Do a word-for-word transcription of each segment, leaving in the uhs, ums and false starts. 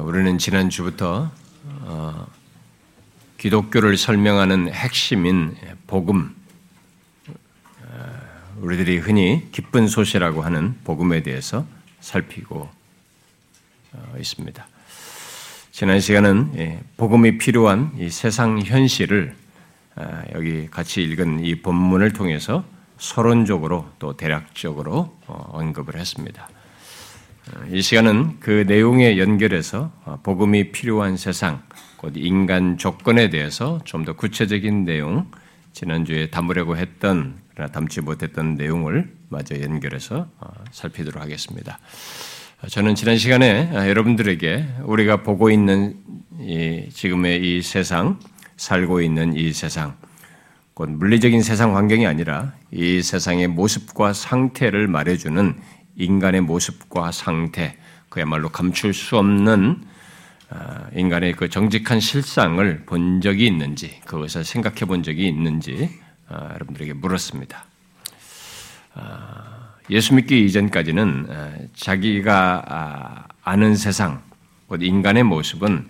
우리는 지난주부터 기독교를 설명하는 핵심인 복음, 우리들이 흔히 기쁜 소식이라고 하는 복음에 대해서 살피고 있습니다. 지난 시간은 복음이 필요한 이 세상 현실을 여기 같이 읽은 이 본문을 통해서 서론적으로 또 대략적으로 언급을 했습니다. 이 시간은 그 내용에 연결해서 복음이 필요한 세상, 곧 인간 조건에 대해서 좀 더 구체적인 내용, 지난주에 담으려고 했던, 그러나 담지 못했던 내용을 마저 연결해서 살피도록 하겠습니다. 저는 지난 시간에 여러분들에게 우리가 보고 있는 이 지금의 이 세상, 살고 있는 이 세상, 곧 물리적인 세상 환경이 아니라 이 세상의 모습과 상태를 말해주는 인간의 모습과 상태, 그야말로 감출 수 없는 인간의 그 정직한 실상을 본 적이 있는지, 그것을 생각해 본 적이 있는지 여러분들에게 물었습니다. 예수 믿기 이전까지는 자기가 아는 세상, 곧 인간의 모습은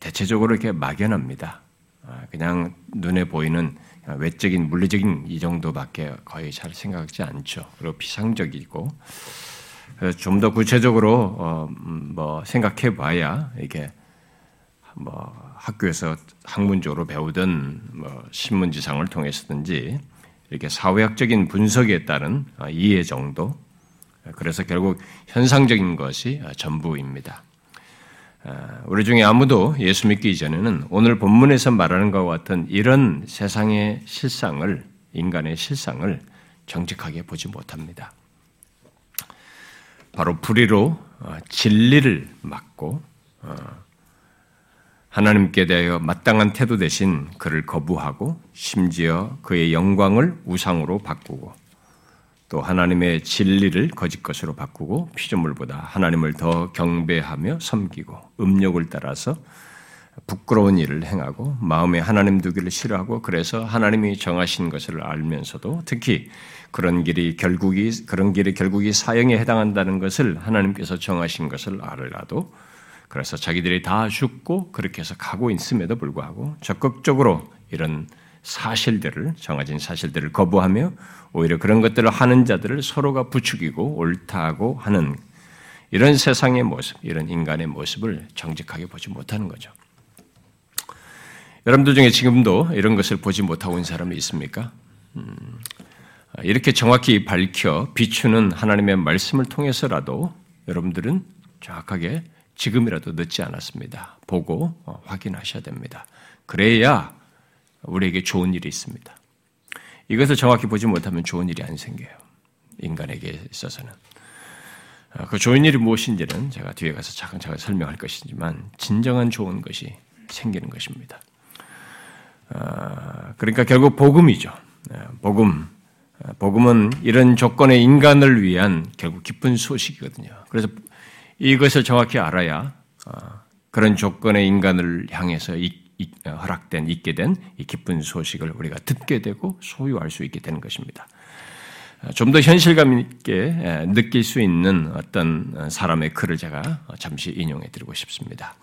대체적으로 이렇게 막연합니다. 그냥 눈에 보이는 외적인, 물리적인 이 정도밖에 거의 잘 생각하지 않죠. 그리고 피상적이고, 좀 더 구체적으로 어, 뭐 생각해봐야 이게 뭐 학교에서 학문적으로 배우든 뭐 신문지상을 통해서든지 이렇게 사회학적인 분석에 따른 이해 정도, 그래서 결국 현상적인 것이 전부입니다. 우리 중에 아무도 예수 믿기 이전에는 오늘 본문에서 말하는 것과 같은 이런 세상의 실상을, 인간의 실상을 정직하게 보지 못합니다. 바로 불의로 진리를 막고 하나님께 대하여 마땅한 태도 대신 그를 거부하고, 심지어 그의 영광을 우상으로 바꾸고, 또 하나님의 진리를 거짓 것으로 바꾸고, 피조물보다 하나님을 더 경배하며 섬기고, 음욕을 따라서 부끄러운 일을 행하고, 마음에 하나님 두기를 싫어하고, 그래서 하나님이 정하신 것을 알면서도 특히 그런 길이 결국이 그런 길이 결국이 사형에 해당한다는 것을 하나님께서 정하신 것을 알라도, 그래서 자기들이 다 죽고 그렇게 해서 가고 있음에도 불구하고 적극적으로 이런 사실들을, 정해진 사실들을 거부하며 오히려 그런 것들을 하는 자들을 서로가 부추기고 옳다고 하는 이런 세상의 모습, 이런 인간의 모습을 정직하게 보지 못하는 거죠. 여러분들 중에 지금도 이런 것을 보지 못하고 있는 사람이 있습니까? 음, 이렇게 정확히 밝혀 비추는 하나님의 말씀을 통해서라도 여러분들은 정확하게 지금이라도 늦지 않았습니다. 보고 확인하셔야 됩니다. 그래야 우리에게 좋은 일이 있습니다. 이것을 정확히 보지 못하면 좋은 일이 안 생겨요. 인간에게 있어서는. 그 좋은 일이 무엇인지는 제가 뒤에 가서 차근차근 설명할 것이지만, 진정한 좋은 것이 생기는 것입니다. 그러니까 결국 복음이죠. 복음. 복음은 이런 조건의 인간을 위한 결국 기쁜 소식이거든요. 그래서 이것을 정확히 알아야 그런 조건의 인간을 향해서 이 허락된, 있게 된 이 기쁜 소식을 우리가 듣게 되고 소유할 수 있게 되는 것입니다. 좀 더 현실감 있게 느낄 수 있는 어떤 사람의 글을 제가 잠시 인용해 드리고 싶습니다.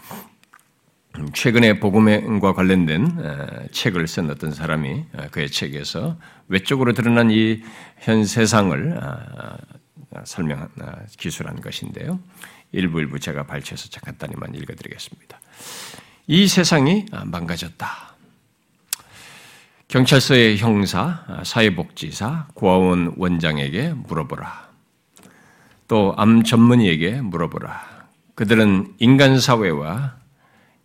최근에 복음과 관련된 책을 쓴 어떤 사람이 그의 책에서 외적으로 드러난 이 현 세상을 설명, 기술한 것인데요. 일부 일부 제가 발췌해서 간단히만 읽어드리겠습니다. 이 세상이 망가졌다. 경찰서의 형사, 사회복지사, 고아원 원장에게 물어보라. 또 암 전문의에게 물어보라. 그들은 인간 사회와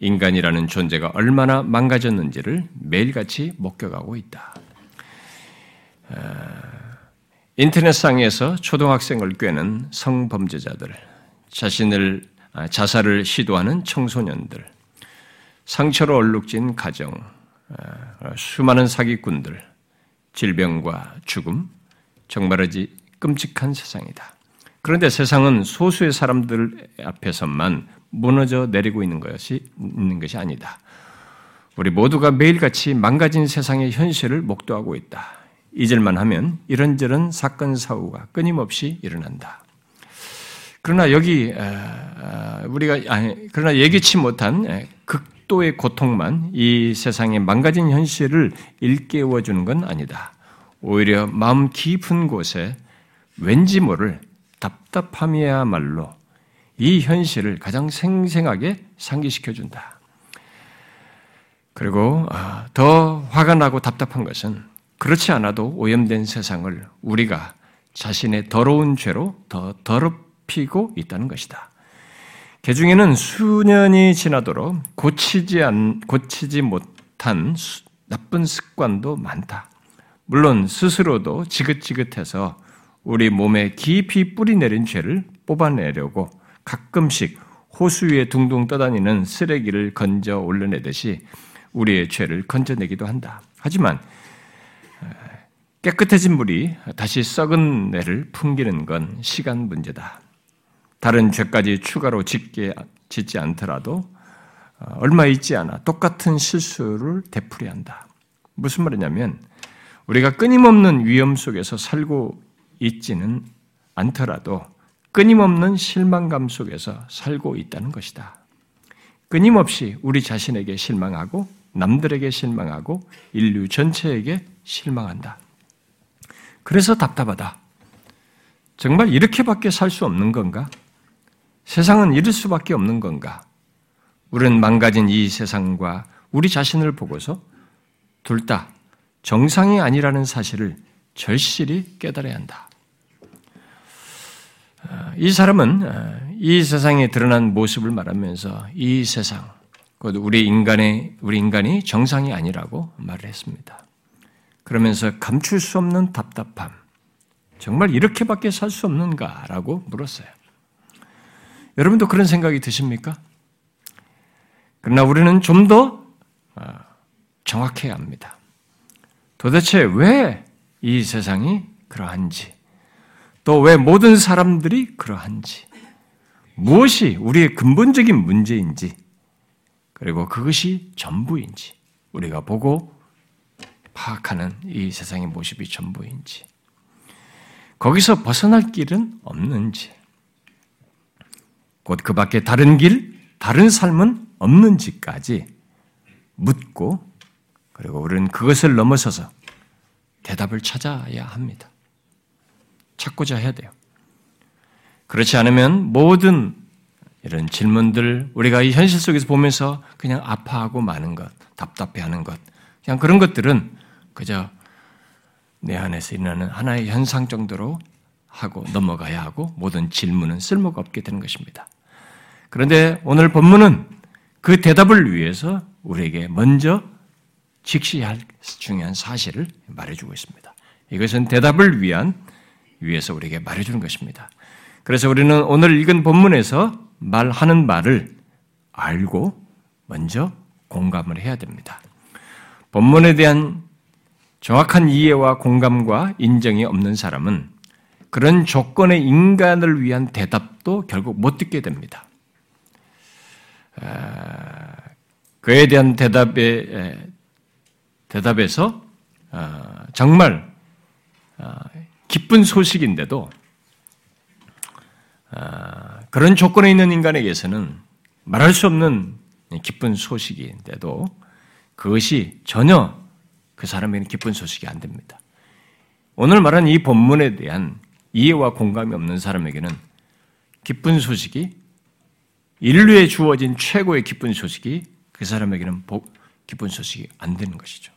인간이라는 존재가 얼마나 망가졌는지를 매일같이 목격하고 있다. 인터넷상에서 초등학생을 꿰는 성범죄자들, 자신을 자살을 시도하는 청소년들, 상처로 얼룩진 가정, 수많은 사기꾼들, 질병과 죽음, 정말이지 끔찍한 세상이다. 그런데 세상은 소수의 사람들 앞에서만 무너져 내리고 있는 것이, 있는 것이 아니다. 우리 모두가 매일같이 망가진 세상의 현실을 목도하고 있다. 잊을만 하면 이런저런 사건 사고가 끊임없이 일어난다. 그러나 여기 우리가 아니, 그러나 예기치 못한 극도의 고통만 이 세상의 망가진 현실을 일깨워 주는 건 아니다. 오히려 마음 깊은 곳에 왠지 모를 답답함이야말로 이 현실을 가장 생생하게 상기시켜준다. 그리고 더 화가 나고 답답한 것은 그렇지 않아도 오염된 세상을 우리가 자신의 더러운 죄로 더 더럽히고 있다는 것이다. 개중에는 수년이 지나도록 고치지, 안, 고치지 못한 수, 나쁜 습관도 많다. 물론 스스로도 지긋지긋해서 우리 몸에 깊이 뿌리내린 죄를 뽑아내려고 가끔씩 호수 위에 둥둥 떠다니는 쓰레기를 건져 올려내듯이 우리의 죄를 건져내기도 한다. 하지만 깨끗해진 물이 다시 썩은 내를 풍기는 건 시간 문제다. 다른 죄까지 추가로 짓게, 짓지 않더라도 얼마 있지 않아 똑같은 실수를 되풀이한다. 무슨 말이냐면 우리가 끊임없는 위험 속에서 살고 있지는 않더라도 끊임없는 실망감 속에서 살고 있다는 것이다. 끊임없이 우리 자신에게 실망하고 남들에게 실망하고 인류 전체에게 실망한다. 그래서 답답하다. 정말 이렇게밖에 살 수 없는 건가? 세상은 이럴 수밖에 없는 건가? 우리는 망가진 이 세상과 우리 자신을 보고서 둘 다 정상이 아니라는 사실을 절실히 깨달아야 한다. 이 사람은 이 세상에 드러난 모습을 말하면서 이 세상, 곧 우리 인간의, 우리 인간이 정상이 아니라고 말을 했습니다. 그러면서 감출 수 없는 답답함, 정말 이렇게밖에 살 수 없는가라고 물었어요. 여러분도 그런 생각이 드십니까? 그러나 우리는 좀 더 정확해야 합니다. 도대체 왜 이 세상이 그러한지, 또 왜 모든 사람들이 그러한지, 무엇이 우리의 근본적인 문제인지, 그리고 그것이 전부인지, 우리가 보고 파악하는 이 세상의 모습이 전부인지, 거기서 벗어날 길은 없는지, 곧 그 밖에 다른 길, 다른 삶은 없는지까지 묻고, 그리고 우리는 그것을 넘어서서 대답을 찾아야 합니다. 찾고자 해야 돼요. 그렇지 않으면 모든 이런 질문들, 우리가 이 현실 속에서 보면서 그냥 아파하고 마는 것, 답답해하는 것, 그냥 그런 것들은 그저 내 안에서 일어나는 하나의 현상 정도로 하고 넘어가야 하고 모든 질문은 쓸모가 없게 되는 것입니다. 그런데 오늘 본문은 그 대답을 위해서 우리에게 먼저 직시할 중요한 사실을 말해주고 있습니다. 이것은 대답을 위한 위해서 우리에게 말해주는 것입니다. 그래서 우리는 오늘 읽은 본문에서 말하는 말을 알고 먼저 공감을 해야 됩니다. 본문에 대한 정확한 이해와 공감과 인정이 없는 사람은 그런 조건의 인간을 위한 대답도 결국 못 듣게 됩니다. 그에 대한 대답에, 대답에서 정말 기쁜 소식인데도 그런 조건에 있는 인간에게서는 말할 수 없는 기쁜 소식인데도 그것이 전혀 그 사람에게는 기쁜 소식이 안 됩니다. 오늘 말한 이 본문에 대한 이해와 공감이 없는 사람에게는 기쁜 소식이, 인류에 주어진 최고의 기쁜 소식이 그 사람에게는 복, 기쁜 소식이 안 되는 것이죠.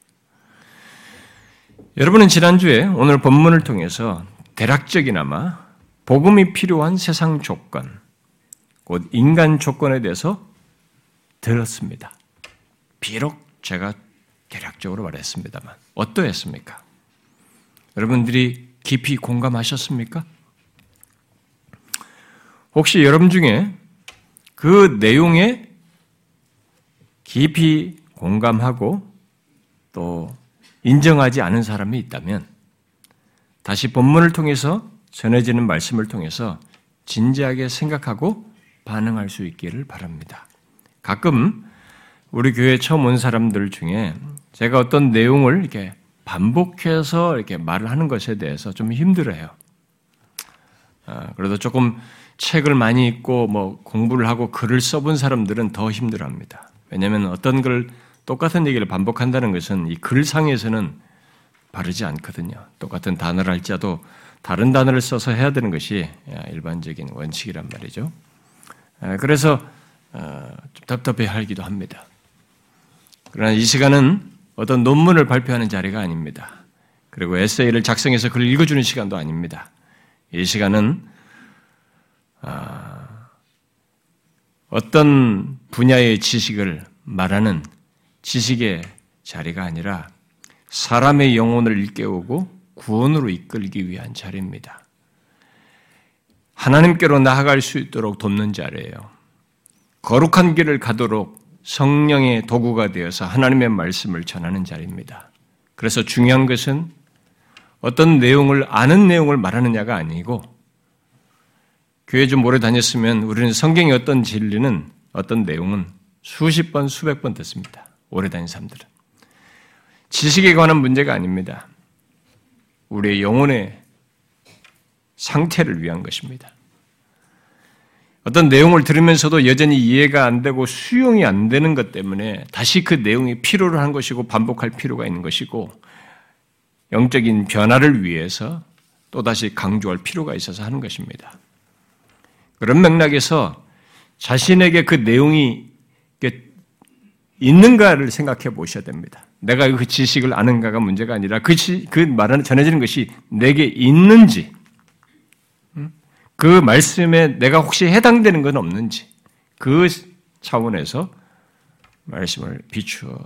여러분은 지난주에 오늘 본문을 통해서 대략적이나마 복음이 필요한 세상 조건, 곧 인간 조건에 대해서 들었습니다. 비록 제가 대략적으로 말했습니다만 어떠했습니까? 여러분들이 깊이 공감하셨습니까? 혹시 여러분 중에 그 내용에 깊이 공감하고 또 인정하지 않은 사람이 있다면 다시 본문을 통해서 전해지는 말씀을 통해서 진지하게 생각하고 반응할 수 있기를 바랍니다. 가끔 우리 교회에 처음 온 사람들 중에 제가 어떤 내용을 이렇게 반복해서 이렇게 말을 하는 것에 대해서 좀 힘들어요. 그래도 조금 책을 많이 읽고 뭐 공부를 하고 글을 써본 사람들은 더 힘들어합니다. 왜냐하면 어떤 걸 똑같은 얘기를 반복한다는 것은 이 글상에서는 바르지 않거든요. 똑같은 단어를 할지라도 다른 단어를 써서 해야 되는 것이 일반적인 원칙이란 말이죠. 그래서 좀 답답해하기도 합니다. 그러나 이 시간은 어떤 논문을 발표하는 자리가 아닙니다. 그리고 에세이를 작성해서 글을 읽어주는 시간도 아닙니다. 이 시간은 어떤 분야의 지식을 말하는 지식의 자리가 아니라 사람의 영혼을 일깨우고 구원으로 이끌기 위한 자리입니다. 하나님께로 나아갈 수 있도록 돕는 자리예요. 거룩한 길을 가도록 성령의 도구가 되어서 하나님의 말씀을 전하는 자리입니다. 그래서 중요한 것은 어떤 내용을 아는 내용을 말하느냐가 아니고, 교회 좀 오래 다녔으면 우리는 성경의 어떤 진리는 어떤 내용은 수십 번 수백 번 듣습니다. 오래 다닌 사람들은. 지식에 관한 문제가 아닙니다. 우리의 영혼의 상태를 위한 것입니다. 어떤 내용을 들으면서도 여전히 이해가 안 되고 수용이 안 되는 것 때문에 다시 그 내용이 필요로 한 것이고 반복할 필요가 있는 것이고, 영적인 변화를 위해서 또다시 강조할 필요가 있어서 하는 것입니다. 그런 맥락에서 자신에게 그 내용이 있는가를 생각해 보셔야 됩니다. 내가 그 지식을 아는가가 문제가 아니라 그, 지, 그 말하는, 전해지는 것이 내게 있는지, 그 말씀에 내가 혹시 해당되는 건 없는지, 그 차원에서 말씀을 비추어야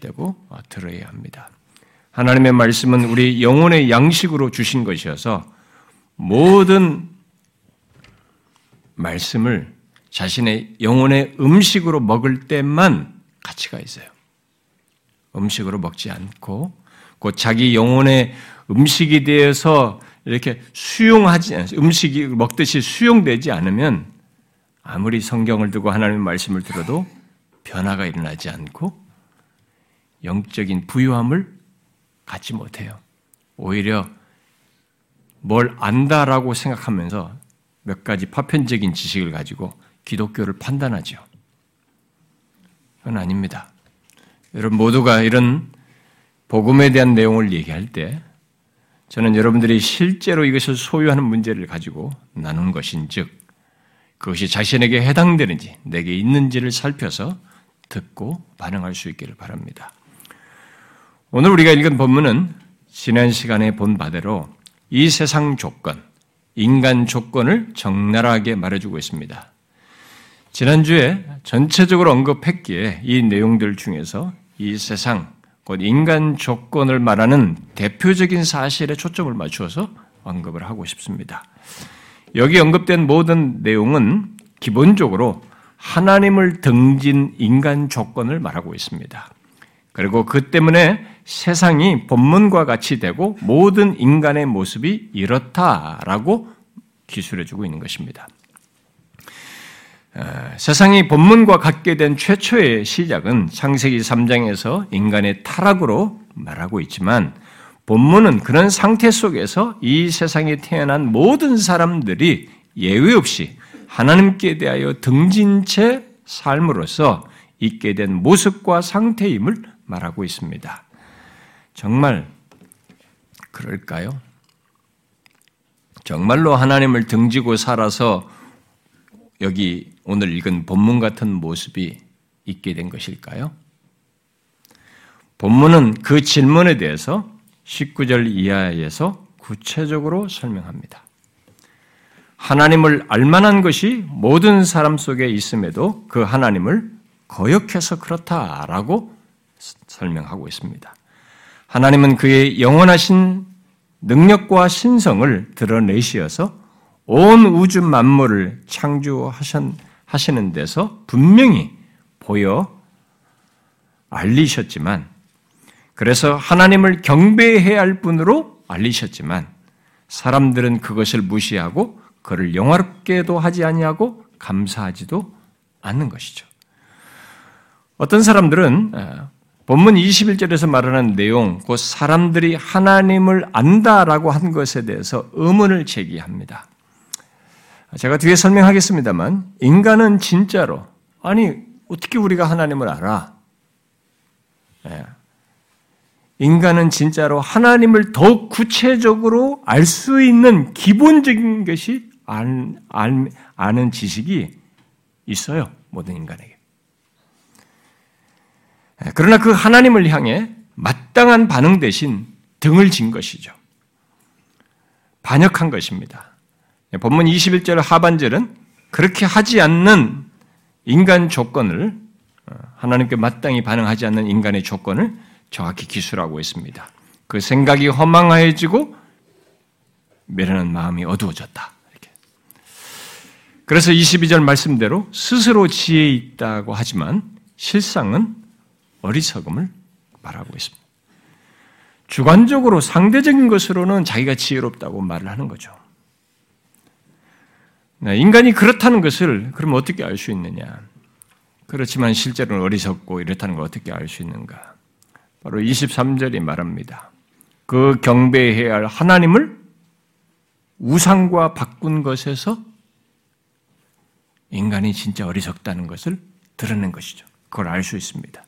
되고 들어야 합니다. 하나님의 말씀은 우리 영혼의 양식으로 주신 것이어서 모든 말씀을 자신의 영혼의 음식으로 먹을 때만 가치가 있어요. 음식으로 먹지 않고 곧 자기 영혼의 음식이 되어서 이렇게 수용하지, 음식이 먹듯이 수용되지 않으면 아무리 성경을 두고 하나님의 말씀을 들어도 변화가 일어나지 않고 영적인 부유함을 갖지 못해요. 오히려 뭘 안다라고 생각하면서 몇 가지 파편적인 지식을 가지고 기독교를 판단하죠. 그건 아닙니다. 여러분 모두가 이런 복음에 대한 내용을 얘기할 때 저는 여러분들이 실제로 이것을 소유하는 문제를 가지고 나눈 것인즉 그것이 자신에게 해당되는지 내게 있는지를 살펴서 듣고 반응할 수 있기를 바랍니다. 오늘 우리가 읽은 본문은 지난 시간에 본 바대로 이 세상 조건, 인간 조건을 적나라하게 말해주고 있습니다. 지난주에 전체적으로 언급했기에 이 내용들 중에서 이 세상, 곧 인간 조건을 말하는 대표적인 사실에 초점을 맞추어서 언급을 하고 싶습니다. 여기 언급된 모든 내용은 기본적으로 하나님을 등진 인간 조건을 말하고 있습니다. 그리고 그 때문에 세상이 본문과 같이 되고 모든 인간의 모습이 이렇다라고 기술해주고 있는 것입니다. 세상이 본문과 같게 된 최초의 시작은 창세기 삼 장에서 인간의 타락으로 말하고 있지만 본문은 그런 상태 속에서 이 세상에 태어난 모든 사람들이 예외 없이 하나님께 대하여 등진 채 삶으로써 있게 된 모습과 상태임을 말하고 있습니다. 정말 그럴까요? 정말로 하나님을 등지고 살아서 여기 오늘 읽은 본문 같은 모습이 있게 된 것일까요? 본문은 그 질문에 대해서 십구 절 이하에서 구체적으로 설명합니다. 하나님을 알만한 것이 모든 사람 속에 있음에도 그 하나님을 거역해서 그렇다라고 설명하고 있습니다. 하나님은 그의 영원하신 능력과 신성을 드러내시어서 온 우주 만물을 창조하시는 데서 분명히 보여 알리셨지만, 그래서 하나님을 경배해야 할 분으로 알리셨지만 사람들은 그것을 무시하고 그를 영화롭게도 하지 아니하고 감사하지도 않는 것이죠. 어떤 사람들은 본문 이십일 절에서 말하는 내용, 곧 사람들이 하나님을 안다라고 한 것에 대해서 의문을 제기합니다. 제가 뒤에 설명하겠습니다만 인간은 진짜로 아니 어떻게 우리가 하나님을 알아? 예. 인간은 진짜로 하나님을 더욱 구체적으로 알 수 있는 기본적인 것이 안, 안, 아는 지식이 있어요. 모든 인간에게. 그러나 그 하나님을 향해 마땅한 반응 대신 등을 진 것이죠. 반역한 것입니다. 본문 이십일 절 하반절은 그렇게 하지 않는 인간 조건을 하나님께 마땅히 반응하지 않는 인간의 조건을 정확히 기술하고 있습니다. 그 생각이 허망하여지고 미련한 마음이 어두워졌다. 이렇게. 그래서 이십이 절 말씀대로 스스로 지혜 있다고 하지만 실상은 어리석음을 말하고 있습니다. 주관적으로 상대적인 것으로는 자기가 지혜롭다고 말을 하는 거죠. 인간이 그렇다는 것을 그럼 어떻게 알 수 있느냐? 그렇지만 실제로는 어리석고 이렇다는 걸 어떻게 알 수 있는가? 바로 이십삼 절이 말합니다. 그 경배해야 할 하나님을 우상과 바꾼 것에서 인간이 진짜 어리석다는 것을 드러낸 것이죠. 그걸 알 수 있습니다.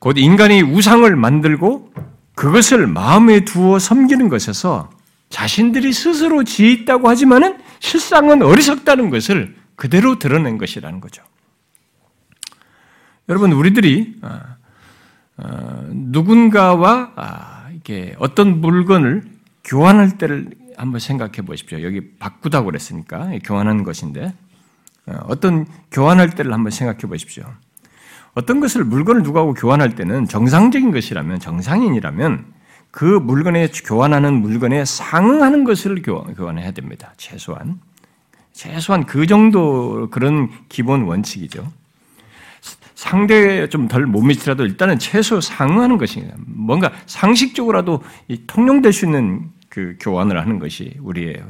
곧 인간이 우상을 만들고 그것을 마음에 두어 섬기는 것에서 자신들이 스스로 지혜 있다고 하지만은 실상은 어리석다는 것을 그대로 드러낸 것이라는 거죠. 여러분, 우리들이 어, 누군가와 아, 이렇게 어떤 물건을 교환할 때를 한번 생각해 보십시오. 여기 바꾸다고 그랬으니까 교환하는 것인데 어, 어떤 교환할 때를 한번 생각해 보십시오. 어떤 것을 물건을 누구하고 교환할 때는 정상적인 것이라면 정상인이라면 그 물건에 교환하는 물건에 상응하는 것을 교환해야 됩니다. 최소한 최소한 그 정도 그런 기본 원칙이죠. 상대에 좀 덜 못 미치더라도 일단은 최소 상응하는 것입니다. 뭔가 상식적으로라도 통용될 수 있는 그 교환을 하는 것이 우리의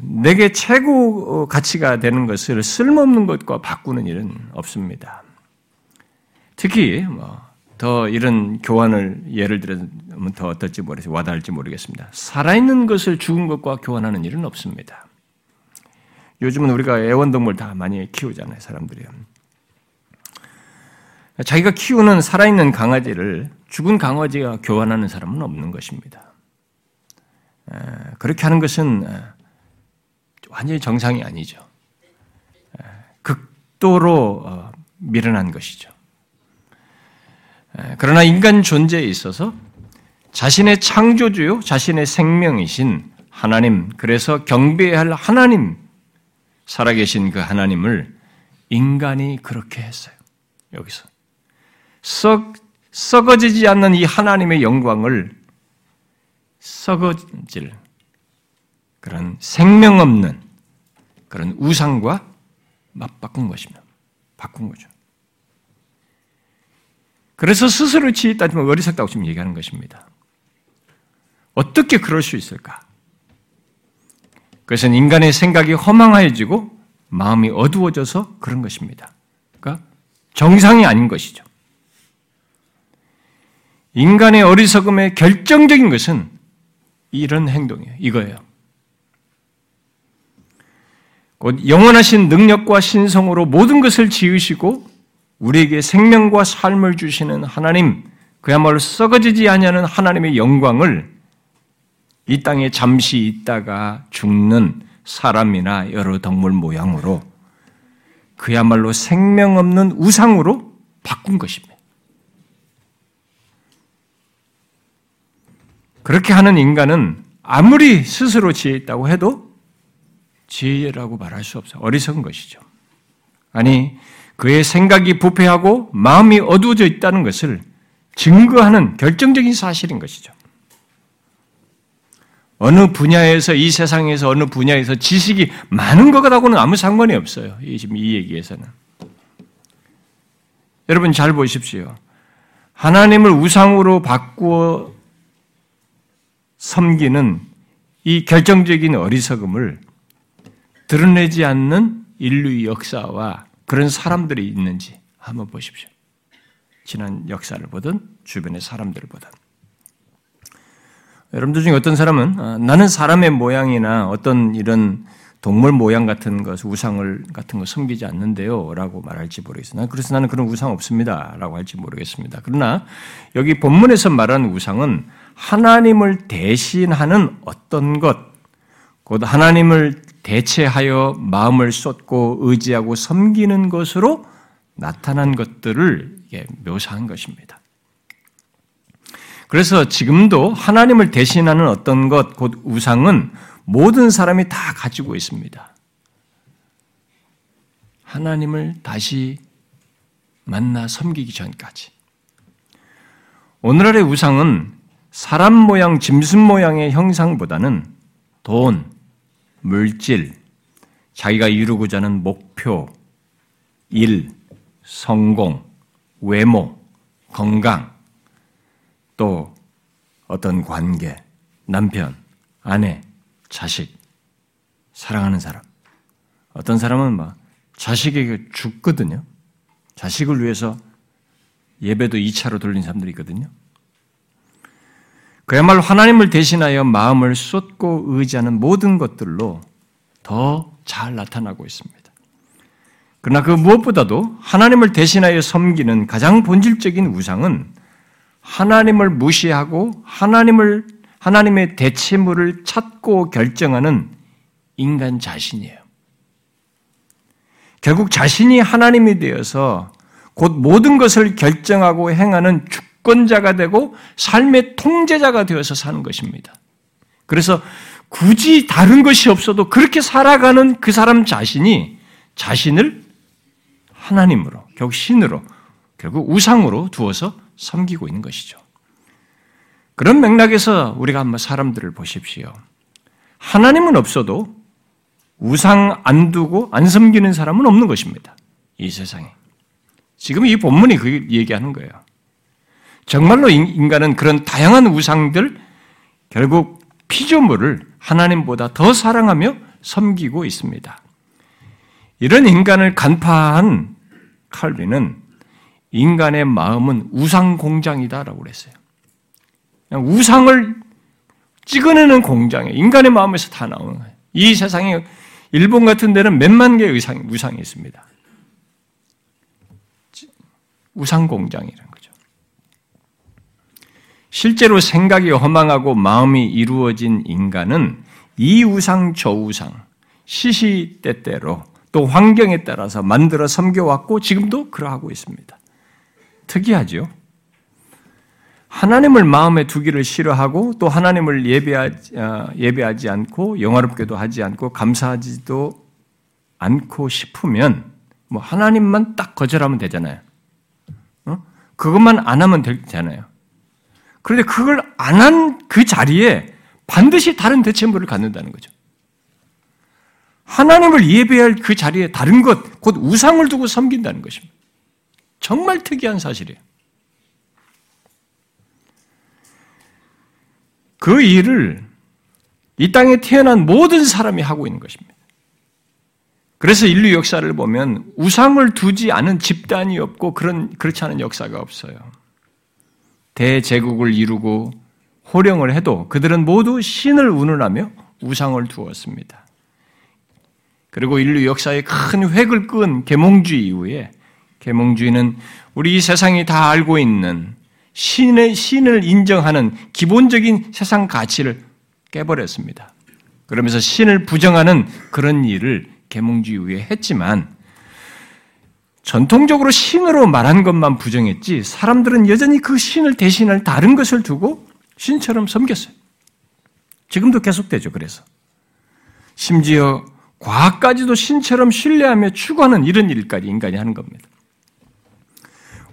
내게 최고 가치가 되는 것을 쓸모없는 것과 바꾸는 일은 없습니다. 특히 뭐 더 이런 교환을 예를 들면 더 어떨지 모르겠어요. 와닿을지 모르겠습니다. 살아있는 것을 죽은 것과 교환하는 일은 없습니다. 요즘은 우리가 애완동물 다 많이 키우잖아요, 사람들이. 자기가 키우는 살아있는 강아지를 죽은 강아지와 교환하는 사람은 없는 것입니다. 그렇게 하는 것은 완전히 정상이 아니죠. 극도로 미련한 것이죠. 그러나 인간 존재에 있어서 자신의 창조주요, 자신의 생명이신 하나님, 그래서 경배해야 할 하나님, 살아계신 그 하나님을 인간이 그렇게 했어요. 여기서. 썩, 썩어지지 않는 이 하나님의 영광을 썩어질 그런 생명 없는 그런 우상과 맞바꾼 것입니다. 바꾼 거죠. 그래서 스스로 지혜 있다 하면 어리석다고 지금 얘기하는 것입니다. 어떻게 그럴 수 있을까? 그것은 인간의 생각이 허망하여지고 마음이 어두워져서 그런 것입니다. 그러니까 정상이 아닌 것이죠. 인간의 어리석음의 결정적인 것은 이런 행동이에요. 이거예요. 곧 영원하신 능력과 신성으로 모든 것을 지으시고 우리에게 생명과 삶을 주시는 하나님, 그야말로 썩어지지 아니하는 하나님의 영광을 이 땅에 잠시 있다가 죽는 사람이나 여러 동물 모양으로 그야말로 생명 없는 우상으로 바꾼 것입니다. 그렇게 하는 인간은 아무리 스스로 지혜 있다고 해도 지혜라고 말할 수 없어요. 어리석은 것이죠. 아니, 그의 생각이 부패하고 마음이 어두워져 있다는 것을 증거하는 결정적인 사실인 것이죠. 어느 분야에서, 이 세상에서 어느 분야에서 지식이 많은 것하고는 아무 상관이 없어요. 지금 이 얘기에서는. 여러분 잘 보십시오. 하나님을 우상으로 바꾸어 섬기는 이 결정적인 어리석음을 드러내지 않는 인류의 역사와 그런 사람들이 있는지 한번 보십시오. 지난 역사를 보든 주변의 사람들을 보든. 여러분들 중에 어떤 사람은 나는 사람의 모양이나 어떤 이런 동물 모양 같은 것, 우상을 같은 거 섬기지 않는데요 라고 말할지 모르겠습니다. 그래서 나는 그런 우상 없습니다 라고 할지 모르겠습니다. 그러나 여기 본문에서 말하는 우상은 하나님을 대신하는 어떤 것, 곧 하나님을 대체하여 마음을 쏟고 의지하고 섬기는 것으로 나타난 것들을 묘사한 것입니다. 그래서 지금도 하나님을 대신하는 어떤 것, 곧 우상은 모든 사람이 다 가지고 있습니다. 하나님을 다시 만나 섬기기 전까지. 오늘날의 우상은 사람 모양, 짐승 모양의 형상보다는 돈, 물질, 자기가 이루고자 하는 목표, 일, 성공, 외모, 건강, 또 어떤 관계, 남편, 아내, 자식, 사랑하는 사람. 어떤 사람은 막 자식에게 죽거든요. 자식을 위해서 예배도 이 차로 돌린 사람들이 있거든요. 그야말로 하나님을 대신하여 마음을 쏟고 의지하는 모든 것들로 더 잘 나타나고 있습니다. 그러나 그 무엇보다도 하나님을 대신하여 섬기는 가장 본질적인 우상은 하나님을 무시하고 하나님을, 하나님의 대체물을 찾고 결정하는 인간 자신이에요. 결국 자신이 하나님이 되어서 곧 모든 것을 결정하고 행하는 주권자가 되고 삶의 통제자가 되어서 사는 것입니다. 그래서 굳이 다른 것이 없어도 그렇게 살아가는 그 사람 자신이 자신을 하나님으로, 결국 신으로, 결국 우상으로 두어서 섬기고 있는 것이죠. 그런 맥락에서 우리가 한번 사람들을 보십시오. 하나님은 없어도 우상 안 두고 안 섬기는 사람은 없는 것입니다. 이 세상에. 지금 이 본문이 그 얘기하는 거예요. 정말로 인간은 그런 다양한 우상들, 결국 피조물을 하나님보다 더 사랑하며 섬기고 있습니다. 이런 인간을 간파한 칼빈은 인간의 마음은 우상 공장이다라고 그랬어요. 그냥 우상을 찍어내는 공장에 인간의 마음에서 다 나오는 거예요. 이 세상에 일본 같은 데는 몇만 개의 우상, 우상이 있습니다. 우상 공장이라는 거죠. 실제로 생각이 허망하고 마음이 이루어진 인간은 이 우상 저 우상 시시때때로 또 환경에 따라서 만들어 섬겨왔고 지금도 그러하고 있습니다. 특이하죠? 하나님을 마음에 두기를 싫어하고 또 하나님을 예배하지, 예배하지 않고 영화롭게도 하지 않고 감사하지도 않고 싶으면 뭐 하나님만 딱 거절하면 되잖아요. 어? 그것만 안 하면 되잖아요. 그런데 그걸 안 한 그 자리에 반드시 다른 대체물을 갖는다는 거죠. 하나님을 예배할 그 자리에 다른 것, 곧 우상을 두고 섬긴다는 것입니다. 정말 특이한 사실이에요. 그 일을 이 땅에 태어난 모든 사람이 하고 있는 것입니다. 그래서 인류 역사를 보면 우상을 두지 않은 집단이 없고 그런, 그렇지 않은 역사가 없어요. 대제국을 이루고 호령을 해도 그들은 모두 신을 운운하며 우상을 두었습니다. 그리고 인류 역사에 큰 획을 끄은 계몽주의 이후에 계몽주의는 우리 이 세상이 다 알고 있는 신의, 신을 인정하는 기본적인 세상 가치를 깨버렸습니다. 그러면서 신을 부정하는 그런 일을 계몽주의 이후에 했지만 전통적으로 신으로 말한 것만 부정했지 사람들은 여전히 그 신을 대신할 다른 것을 두고 신처럼 섬겼어요. 지금도 계속되죠. 그래서 심지어 과학까지도 신처럼 신뢰하며 추구하는 이런 일까지 인간이 하는 겁니다.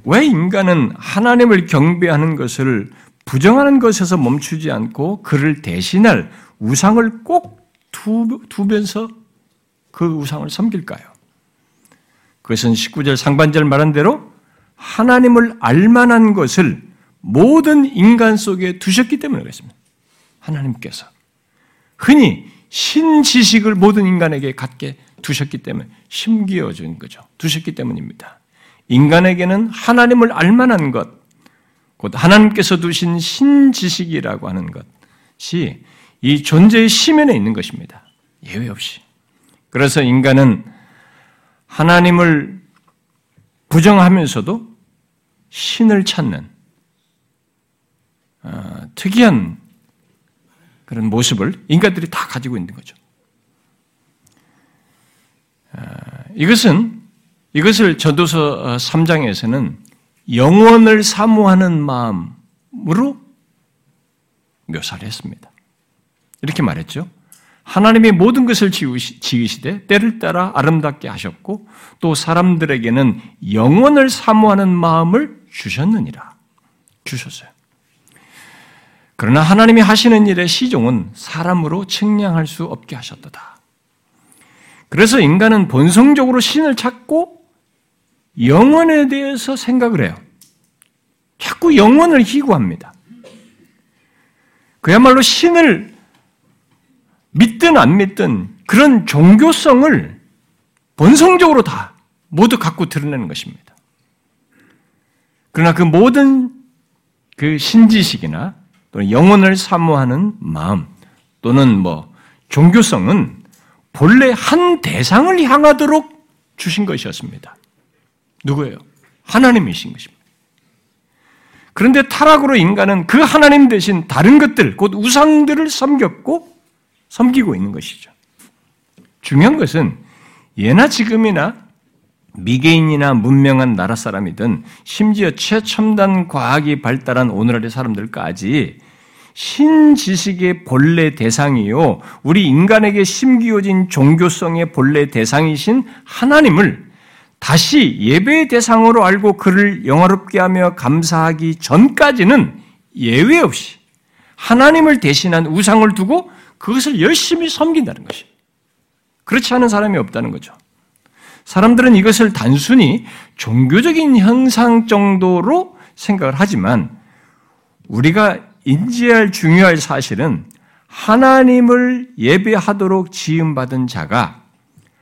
왜 인간은 하나님을 경배하는 것을 부정하는 것에서 멈추지 않고 그를 대신할 우상을 꼭 두, 두면서 그 우상을 섬길까요? 그것은 십구 절 상반절 말한 대로 하나님을 알만한 것을 모든 인간 속에 두셨기 때문에 그렇습니다. 하나님께서. 흔히 신지식을 모든 인간에게 갖게 두셨기 때문에 심기어준 거죠. 두셨기 때문입니다. 인간에게는 하나님을 알만한 것, 곧 하나님께서 두신 신지식이라고 하는 것, 것이 이 존재의 심연에 있는 것입니다. 예외 없이. 그래서 인간은 하나님을 부정하면서도 신을 찾는 어, 특이한 그런 모습을 인간들이 다 가지고 있는 거죠. 어, 이것은 이것을 전도서 삼 장에서는 영원을 사모하는 마음으로 묘사를 했습니다. 이렇게 말했죠. 하나님이 모든 것을 지으시되 때를 따라 아름답게 하셨고 또 사람들에게는 영원을 사모하는 마음을 주셨느니라. 주셨어요. 그러나 하나님이 하시는 일의 시종은 사람으로 측량할 수 없게 하셨도다. 그래서 인간은 본성적으로 신을 찾고 영원에 대해서 생각을 해요. 자꾸 영원을 희구합니다. 그야말로 신을 믿든 안 믿든 그런 종교성을 본성적으로 다 모두 갖고 드러내는 것입니다. 그러나 그 모든 그 신지식이나 또는 영혼을 사모하는 마음 또는 뭐 종교성은 본래 한 대상을 향하도록 주신 것이었습니다. 누구예요? 하나님이신 것입니다. 그런데 타락으로 인간은 그 하나님 대신 다른 것들, 곧 우상들을 섬겼고 섬기고 있는 것이죠. 중요한 것은 예나 지금이나 미개인이나 문명한 나라 사람이든 심지어 최첨단 과학이 발달한 오늘날의 사람들까지 신지식의 본래 대상이요, 우리 인간에게 심기어진 종교성의 본래 대상이신 하나님을 다시 예배의 대상으로 알고 그를 영화롭게 하며 감사하기 전까지는 예외 없이 하나님을 대신한 우상을 두고 그것을 열심히 섬긴다는 것입니다. 그렇지 않은 사람이 없다는 거죠. 사람들은 이것을 단순히 종교적인 현상 정도로 생각을 하지만 우리가 인지할 중요할 사실은 하나님을 예배하도록 지음받은 자가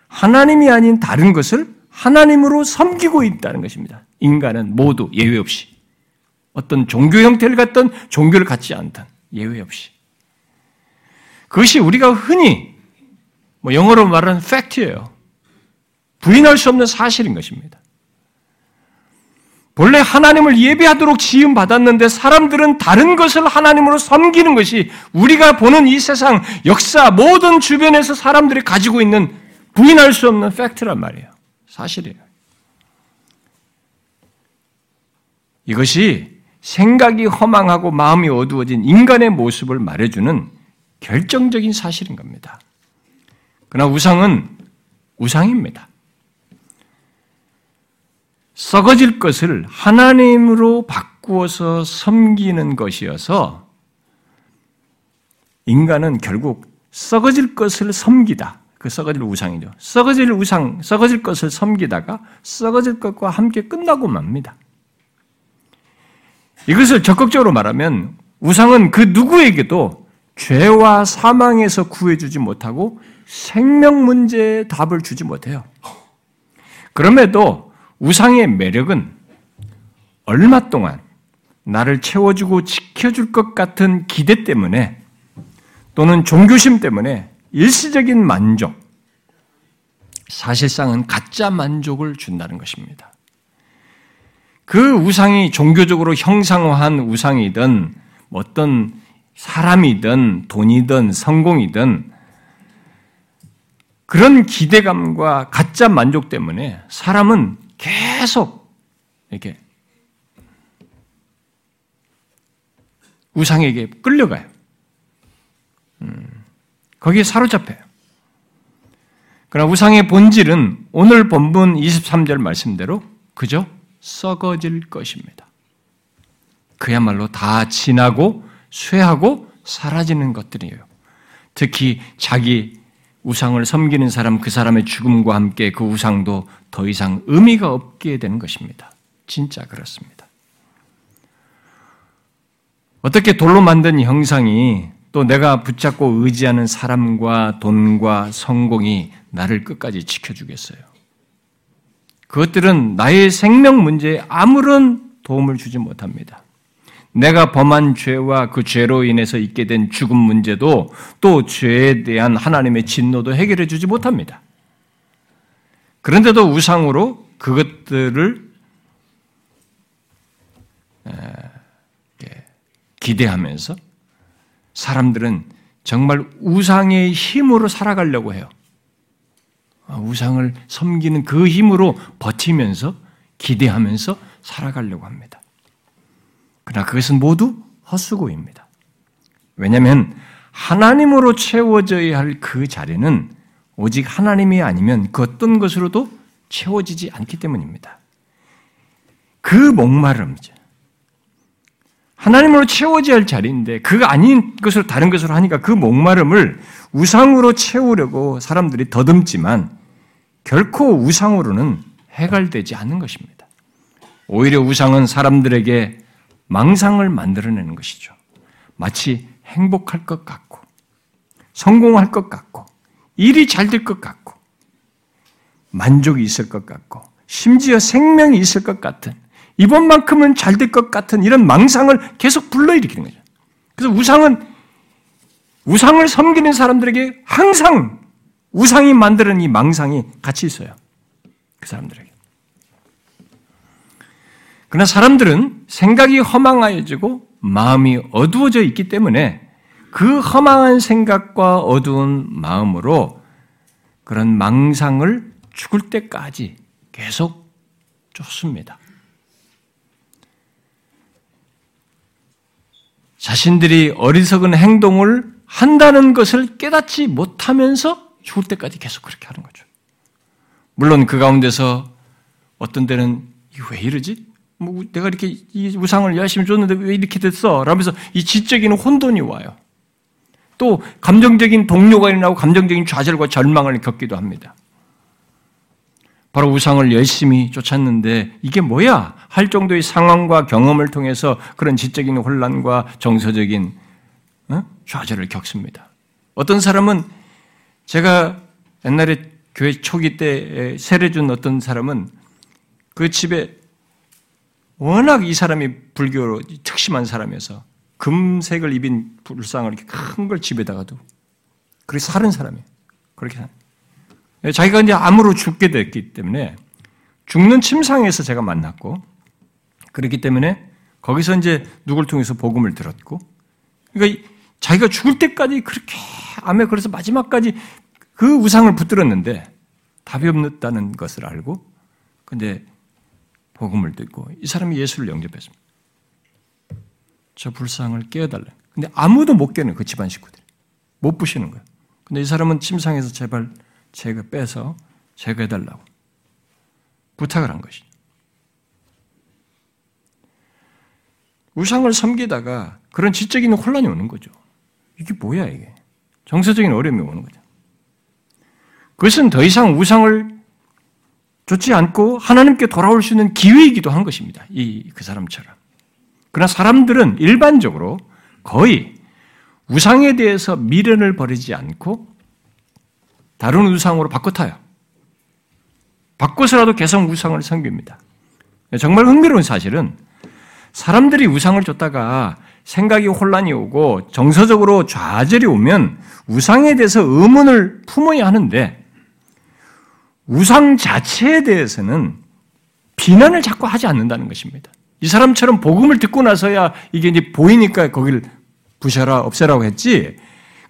하나님이 아닌 다른 것을 하나님으로 섬기고 있다는 것입니다. 인간은 모두 예외 없이. 어떤 종교 형태를 갖든 종교를 갖지 않든 예외 없이. 그것이 우리가 흔히 뭐 영어로 말하는 팩트예요. 부인할 수 없는 사실인 것입니다. 본래 하나님을 예배하도록 지음 받았는데 사람들은 다른 것을 하나님으로 섬기는 것이 우리가 보는 이 세상 역사 모든 주변에서 사람들이 가지고 있는 부인할 수 없는 팩트란 말이에요. 사실이에요. 이것이 생각이 허망하고 마음이 어두워진 인간의 모습을 말해주는 결정적인 사실인 겁니다. 그러나 우상은 우상입니다. 썩어질 것을 하나님으로 바꾸어서 섬기는 것이어서 인간은 결국 썩어질 것을 섬기다. 그 썩어질 우상이죠. 썩어질 우상, 썩어질 것을 섬기다가 썩어질 것과 함께 끝나고 맙니다. 이것을 적극적으로 말하면 우상은 그 누구에게도 죄와 사망에서 구해주지 못하고 생명 문제에 답을 주지 못해요. 그럼에도 우상의 매력은 얼마 동안 나를 채워주고 지켜줄 것 같은 기대 때문에 또는 종교심 때문에 일시적인 만족, 사실상은 가짜 만족을 준다는 것입니다. 그 우상이 종교적으로 형상화한 우상이든 어떤 사람이든 돈이든 성공이든 그런 기대감과 가짜 만족 때문에 사람은 계속 이렇게 우상에게 끌려가요. 음. 거기에 사로잡혀요. 그러나 우상의 본질은 오늘 본문 이십삼 절 말씀대로 그저 썩어질 것입니다. 그야말로 다 지나고 쇠하고 사라지는 것들이에요. 특히 자기 우상을 섬기는 사람 그 사람의 죽음과 함께 그 우상도 더 이상 의미가 없게 되는 것입니다. 진짜 그렇습니다. 어떻게 돌로 만든 형상이 또 내가 붙잡고 의지하는 사람과 돈과 성공이 나를 끝까지 지켜주겠어요. 그것들은 나의 생명 문제에 아무런 도움을 주지 못합니다. 내가 범한 죄와 그 죄로 인해서 있게 된 죽음 문제도 또 죄에 대한 하나님의 진노도 해결해 주지 못합니다. 그런데도 우상으로 그것들을 기대하면서 사람들은 정말 우상의 힘으로 살아가려고 해요. 우상을 섬기는 그 힘으로 버티면서 기대하면서 살아가려고 합니다. 그러나 그것은 모두 헛수고입니다. 왜냐하면 하나님으로 채워져야 할 그 자리는 오직 하나님이 아니면 그 어떤 것으로도 채워지지 않기 때문입니다. 그 목마름이죠. 하나님으로 채워져야 할 자리인데 그가 아닌 것으로 다른 것으로 하니까 그 목마름을 우상으로 채우려고 사람들이 더듬지만 결코 우상으로는 해결되지 않는 것입니다. 오히려 우상은 사람들에게 망상을 만들어내는 것이죠. 마치 행복할 것 같고 성공할 것 같고 일이 잘 될 것 같고 만족이 있을 것 같고 심지어 생명이 있을 것 같은 이번만큼은 잘 될 것 같은 이런 망상을 계속 불러일으키는 거죠. 그래서 우상은 우상을 섬기는 사람들에게 항상 우상이 만드는 이 망상이 같이 있어요. 그 사람들에게. 그러나 사람들은 생각이 허망해지고 마음이 어두워져 있기 때문에 그 허망한 생각과 어두운 마음으로 그런 망상을 죽을 때까지 계속 쫓습니다. 자신들이 어리석은 행동을 한다는 것을 깨닫지 못하면서 죽을 때까지 계속 그렇게 하는 거죠. 물론 그 가운데서 어떤 때는 왜 이러지? 뭐 내가 이렇게 이 우상을 열심히 줬는데 왜 이렇게 됐어? 라면서 이 지적인 혼돈이 와요. 또 감정적인 동요가 일어나고 감정적인 좌절과 절망을 겪기도 합니다. 바로 우상을 열심히 쫓았는데 이게 뭐야? 할 정도의 상황과 경험을 통해서 그런 지적인 혼란과 정서적인 좌절을 겪습니다. 어떤 사람은 제가 옛날에 교회 초기 때 세례준 어떤 사람은 그 집에 워낙 이 사람이 불교로 특심한 사람이어서 금색을 입은 불상을 이렇게 큰 걸 집에다가 두고 그렇게 사는 사람이에요. 그렇게 사는. 자기가 이제 암으로 죽게 됐기 때문에 죽는 침상에서 제가 만났고 그렇기 때문에 거기서 이제 누굴 통해서 복음을 들었고 그러니까 자기가 죽을 때까지 그렇게 암에 그래서 마지막까지 그 우상을 붙들었는데 답이 없다는 것을 알고 근데 복음을 듣고 이 사람이 예수를 영접했습니다. 저 불상을 깨어달래요. 근데 아무도 못 깨는 그 집안 식구들 못 부시는 거예요. 근데 이 사람은 침상에서 제발 제가 빼서 제거해달라고 부탁을 한 것이죠. 우상을 섬기다가 그런 지적인 혼란이 오는 거죠. 이게 뭐야 이게. 정서적인 어려움이 오는 거죠. 그것은 더 이상 우상을 쫓지 않고 하나님께 돌아올 수 있는 기회이기도 한 것입니다. 이, 그 사람처럼. 그러나 사람들은 일반적으로 거의 우상에 대해서 미련을 버리지 않고 다른 우상으로 바꿔타요. 바꿔서라도 계속 우상을 섬깁니다. 정말 흥미로운 사실은 사람들이 우상을 쫓다가 생각이 혼란이 오고 정서적으로 좌절이 오면 우상에 대해서 의문을 품어야 하는데 우상 자체에 대해서는 비난을 자꾸 하지 않는다는 것입니다. 이 사람처럼 복음을 듣고 나서야 이게 이제 보이니까 거기를 부셔라, 없애라고 했지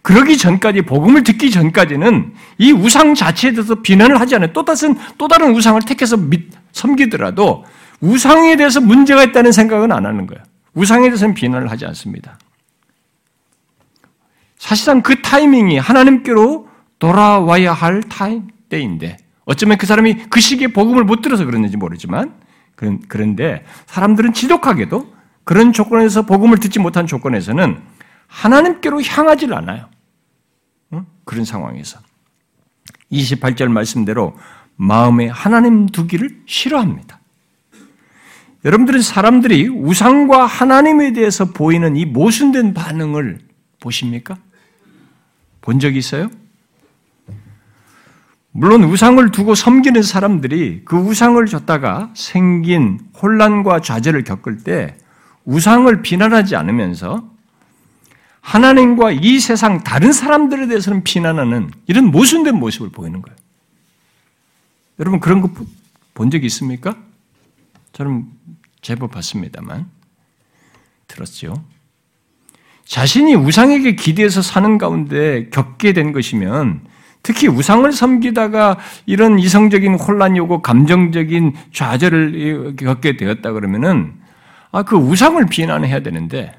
그러기 전까지, 복음을 듣기 전까지는 이 우상 자체에 대해서 비난을 하지 않아요. 또 다른, 또 다른 우상을 택해서 밑, 섬기더라도 우상에 대해서 문제가 있다는 생각은 안 하는 거예요. 우상에 대해서는 비난을 하지 않습니다. 사실상 그 타이밍이 하나님께로 돌아와야 할 타임, 때인데, 어쩌면 그 사람이 그 시기에 복음을 못 들어서 그랬는지 모르지만, 그런, 그런데 사람들은 지독하게도 그런 조건에서 복음을 듣지 못한 조건에서는 하나님께로 향하질 않아요. 응? 그런 상황에서. 이십팔 절 말씀대로 마음에 하나님 두기를 싫어합니다. 여러분들은 사람들이 우상과 하나님에 대해서 보이는 이 모순된 반응을 보십니까? 본 적이 있어요? 물론 우상을 두고 섬기는 사람들이 그 우상을 줬다가 생긴 혼란과 좌절을 겪을 때 우상을 비난하지 않으면서 하나님과 이 세상 다른 사람들에 대해서는 비난하는 이런 모순된 모습을 보이는 거예요. 여러분 그런 거 본 적 있습니까? 저는 제법 봤습니다만 들었죠. 자신이 우상에게 기대해서 사는 가운데 겪게 된 것이면 특히 우상을 섬기다가 이런 이성적인 혼란이 오고 감정적인 좌절을 겪게 되었다 그러면은 아, 그 우상을 비난해야 되는데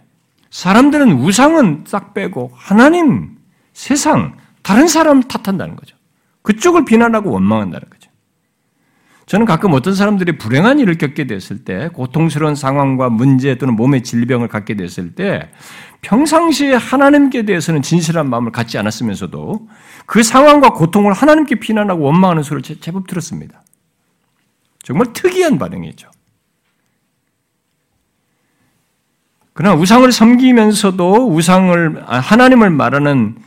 사람들은 우상은 싹 빼고 하나님, 세상, 다른 사람 탓한다는 거죠. 그쪽을 비난하고 원망한다는 거죠. 저는 가끔 어떤 사람들이 불행한 일을 겪게 됐을 때, 고통스러운 상황과 문제 또는 몸의 질병을 갖게 됐을 때 평상시에 하나님께 대해서는 진실한 마음을 갖지 않았으면서도 그 상황과 고통을 하나님께 비난하고 원망하는 소리를 제법 들었습니다. 정말 특이한 반응이죠. 그러나 우상을 섬기면서도 우상을, 하나님을 말하는,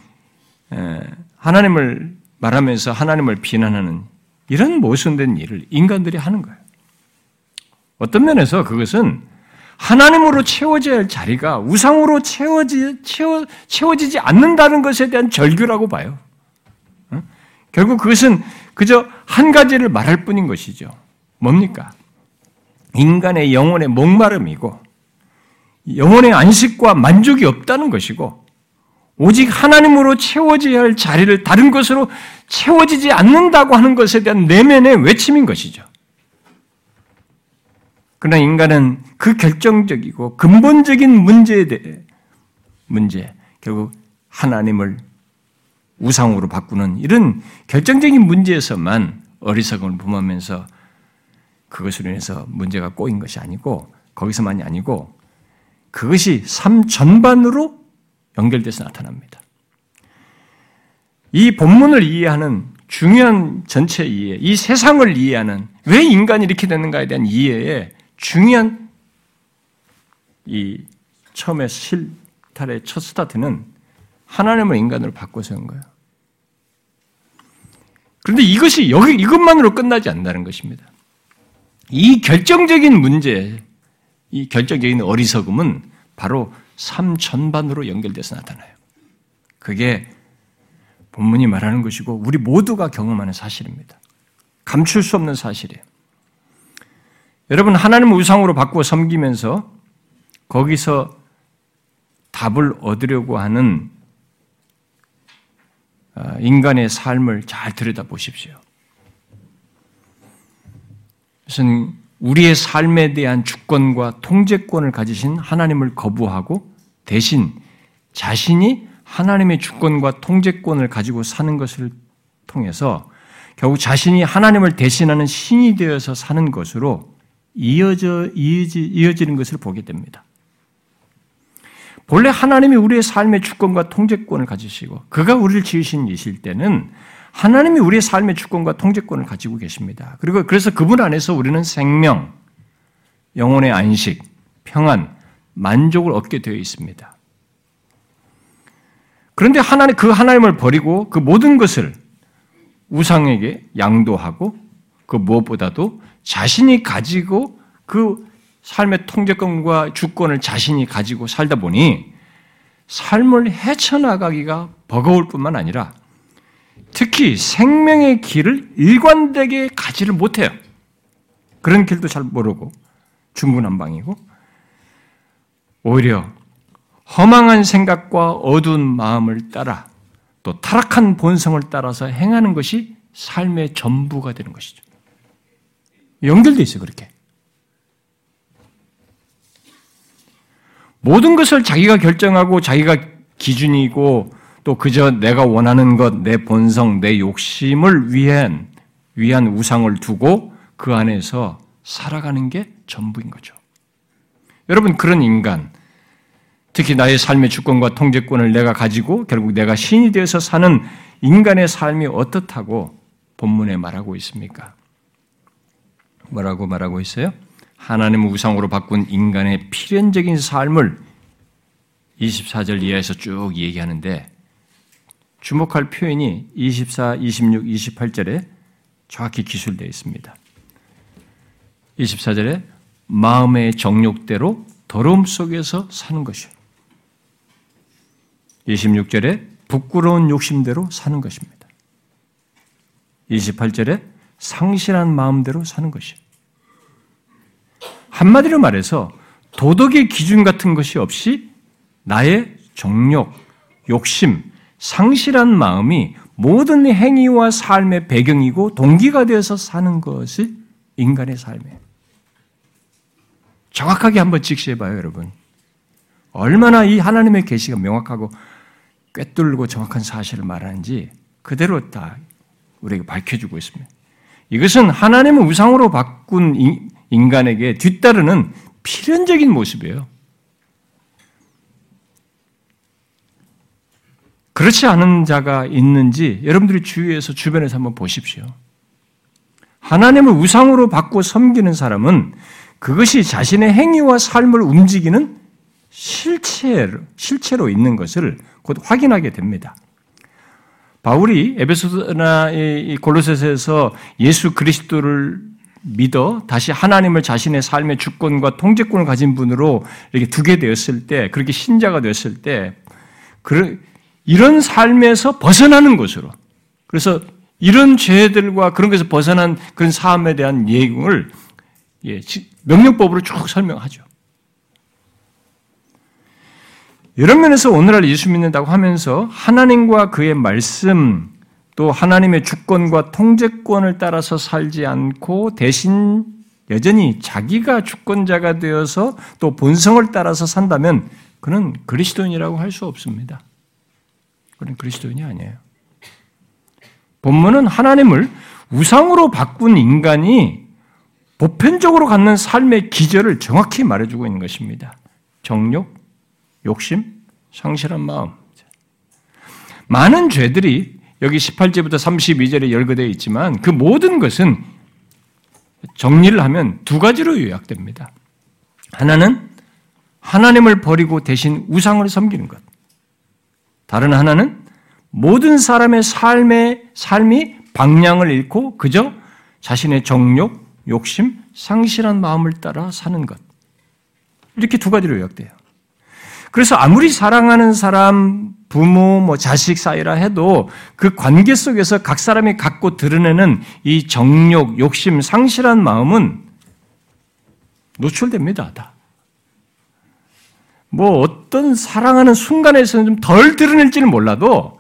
하나님을 말하면서 하나님을 비난하는 이런 모순된 일을 인간들이 하는 거예요. 어떤 면에서 그것은 하나님으로 채워져야 할 자리가 우상으로 채워지, 채워, 채워지지 않는다는 것에 대한 절규라고 봐요. 응? 결국 그것은 그저 한 가지를 말할 뿐인 것이죠. 뭡니까? 인간의 영혼의 목마름이고 영혼의 안식과 만족이 없다는 것이고 오직 하나님으로 채워져야 할 자리를 다른 것으로 채워지지 않는다고 하는 것에 대한 내면의 외침인 것이죠. 그러나 인간은 그 결정적이고 근본적인 문제에 대해 문제, 결국 하나님을 우상으로 바꾸는 이런 결정적인 문제에서만 어리석음을 범하면서 그것으로 인해서 문제가 꼬인 것이 아니고 거기서만이 아니고 그것이 삶 전반으로 연결돼서 나타납니다. 이 본문을 이해하는 중요한 전체 이해, 이 세상을 이해하는 왜 인간이 이렇게 되는가에 대한 이해에 중요한 이 처음에 실탈의 첫 스타트는 하나님을 인간으로 바꿔 세운 거예요. 그런데 이것이 여기 이것만으로 끝나지 않는다는 것입니다. 이 결정적인 문제, 이 결정적인 어리석음은 바로 삶 전반으로 연결돼서 나타나요. 그게 본문이 말하는 것이고 우리 모두가 경험하는 사실입니다. 감출 수 없는 사실이에요. 여러분 하나님을 우상으로 바꾸어 섬기면서 거기서 답을 얻으려고 하는 인간의 삶을 잘 들여다보십시오. 무슨 우리의 삶에 대한 주권과 통제권을 가지신 하나님을 거부하고 대신 자신이 하나님의 주권과 통제권을 가지고 사는 것을 통해서 결국 자신이 하나님을 대신하는 신이 되어서 사는 것으로 이어져, 이어지, 이어지는 것을 보게 됩니다. 본래 하나님이 우리의 삶의 주권과 통제권을 가지시고 그가 우리를 지으신 이실 때는 하나님이 우리의 삶의 주권과 통제권을 가지고 계십니다. 그리고 그래서 그분 안에서 우리는 생명, 영혼의 안식, 평안, 만족을 얻게 되어 있습니다. 그런데 하나님, 그 하나님을 버리고 그 모든 것을 우상에게 양도하고 그 무엇보다도 자신이 가지고 그 삶의 통제권과 주권을 자신이 가지고 살다 보니 삶을 헤쳐나가기가 버거울 뿐만 아니라 특히 생명의 길을 일관되게 가지를 못해요. 그런 길도 잘 모르고 중구난방이고 오히려 허망한 생각과 어두운 마음을 따라 또 타락한 본성을 따라서 행하는 것이 삶의 전부가 되는 것이죠. 연결돼 있어요. 그렇게. 모든 것을 자기가 결정하고 자기가 기준이고 또 그저 내가 원하는 것, 내 본성, 내 욕심을 위한, 위한 우상을 두고 그 안에서 살아가는 게 전부인 거죠. 여러분 그런 인간, 특히 나의 삶의 주권과 통제권을 내가 가지고 결국 내가 신이 되어서 사는 인간의 삶이 어떻다고 본문에 말하고 있습니까? 뭐라고 말하고 있어요? 하나님을 우상으로 바꾼 인간의 필연적인 삶을 이십사 절 이하에서 쭉 얘기하는데 주목할 표현이 이십사, 이십육, 이십팔 절에 정확히 기술되어 있습니다. 이십사 절에 마음의 정욕대로 더러움 속에서 사는 것이에요. 이십육 절에 부끄러운 욕심대로 사는 것입니다. 이십팔 절에 상실한 마음대로 사는 것이에요. 한마디로 말해서 도덕의 기준 같은 것이 없이 나의 정욕, 욕심, 상실한 마음이 모든 행위와 삶의 배경이고 동기가 되어서 사는 것이 인간의 삶이에요. 정확하게 한번 직시해봐요, 여러분. 얼마나 이 하나님의 계시가 명확하고 꿰뚫고 정확한 사실을 말하는지 그대로 다 우리에게 밝혀주고 있습니다. 이것은 하나님을 우상으로 바꾼 인간에게 뒤따르는 필연적인 모습이에요. 그렇지 않은 자가 있는지 여러분들이 주위에서 주변에서 한번 보십시오. 하나님을 우상으로 바꿔 섬기는 사람은 그것이 자신의 행위와 삶을 움직이는 실체로, 실체로 있는 것을 곧 확인하게 됩니다. 바울이 에베소나 골로새서에서 예수 그리스도를 믿어 다시 하나님을 자신의 삶의 주권과 통제권을 가진 분으로 이렇게 두게 되었을 때, 그렇게 신자가 되었을 때, 그 이런 삶에서 벗어나는 것으로, 그래서 이런 죄들과 그런 것에서 벗어난 그런 삶에 대한 예금을 예, 명령법으로 쭉 설명하죠. 이런 면에서 오늘날 예수 믿는다고 하면서 하나님과 그의 말씀, 또 하나님의 주권과 통제권을 따라서 살지 않고 대신 여전히 자기가 주권자가 되어서 또 본성을 따라서 산다면 그는 그리스도인이라고 할 수 없습니다. 그는 그리스도인이 아니에요. 본문은 하나님을 우상으로 바꾼 인간이 보편적으로 갖는 삶의 기절을 정확히 말해주고 있는 것입니다. 정욕, 욕심, 상실한 마음. 많은 죄들이 여기 십팔 절부터 삼십이 절에 열거되어 있지만 그 모든 것은 정리를 하면 두 가지로 요약됩니다. 하나는 하나님을 버리고 대신 우상을 섬기는 것. 다른 하나는 모든 사람의 삶의, 삶이 방향을 잃고 그저 자신의 정욕, 욕심, 상실한 마음을 따라 사는 것. 이렇게 두 가지로 요약돼요. 그래서 아무리 사랑하는 사람, 부모, 뭐 자식 사이라 해도 그 관계 속에서 각 사람이 갖고 드러내는 이 정욕, 욕심, 상실한 마음은 노출됩니다. 다. 뭐 어떤 사랑하는 순간에서는 좀 덜 드러낼지는 몰라도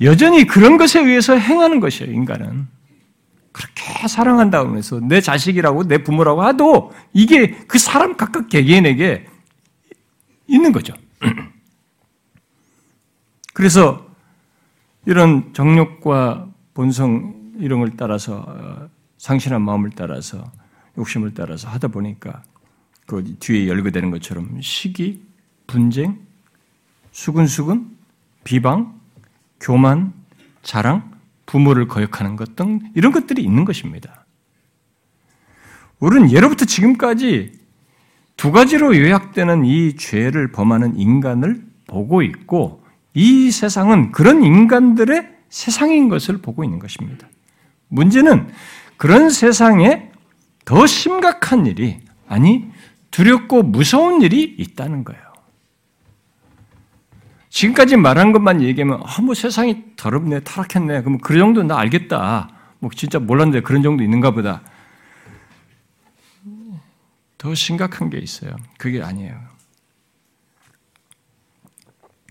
여전히 그런 것에 의해서 행하는 것이에요, 인간은. 그렇게 사랑한다고 해서 내 자식이라고 내 부모라고 해도 이게 그 사람 각각 개개인에게 있는 거죠. 그래서 이런 정욕과 본성 이런 걸 따라서 상실한 마음을 따라서 욕심을 따라서 하다 보니까 그 뒤에 열거되는 것처럼 시기, 분쟁, 수근수근, 비방, 교만, 자랑, 부모를 거역하는 것 등 이런 것들이 있는 것입니다. 우리는 예로부터 지금까지 두 가지로 요약되는 이 죄를 범하는 인간을 보고 있고 이 세상은 그런 인간들의 세상인 것을 보고 있는 것입니다. 문제는 그런 세상에 더 심각한 일이 아니 두렵고 무서운 일이 있다는 거예요. 지금까지 말한 것만 얘기하면 아, 뭐 세상이 더럽네, 타락했네. 그럼 그 정도는 나 알겠다. 뭐 진짜 몰랐는데 그런 정도 있는가 보다. 더 심각한 게 있어요. 그게 아니에요.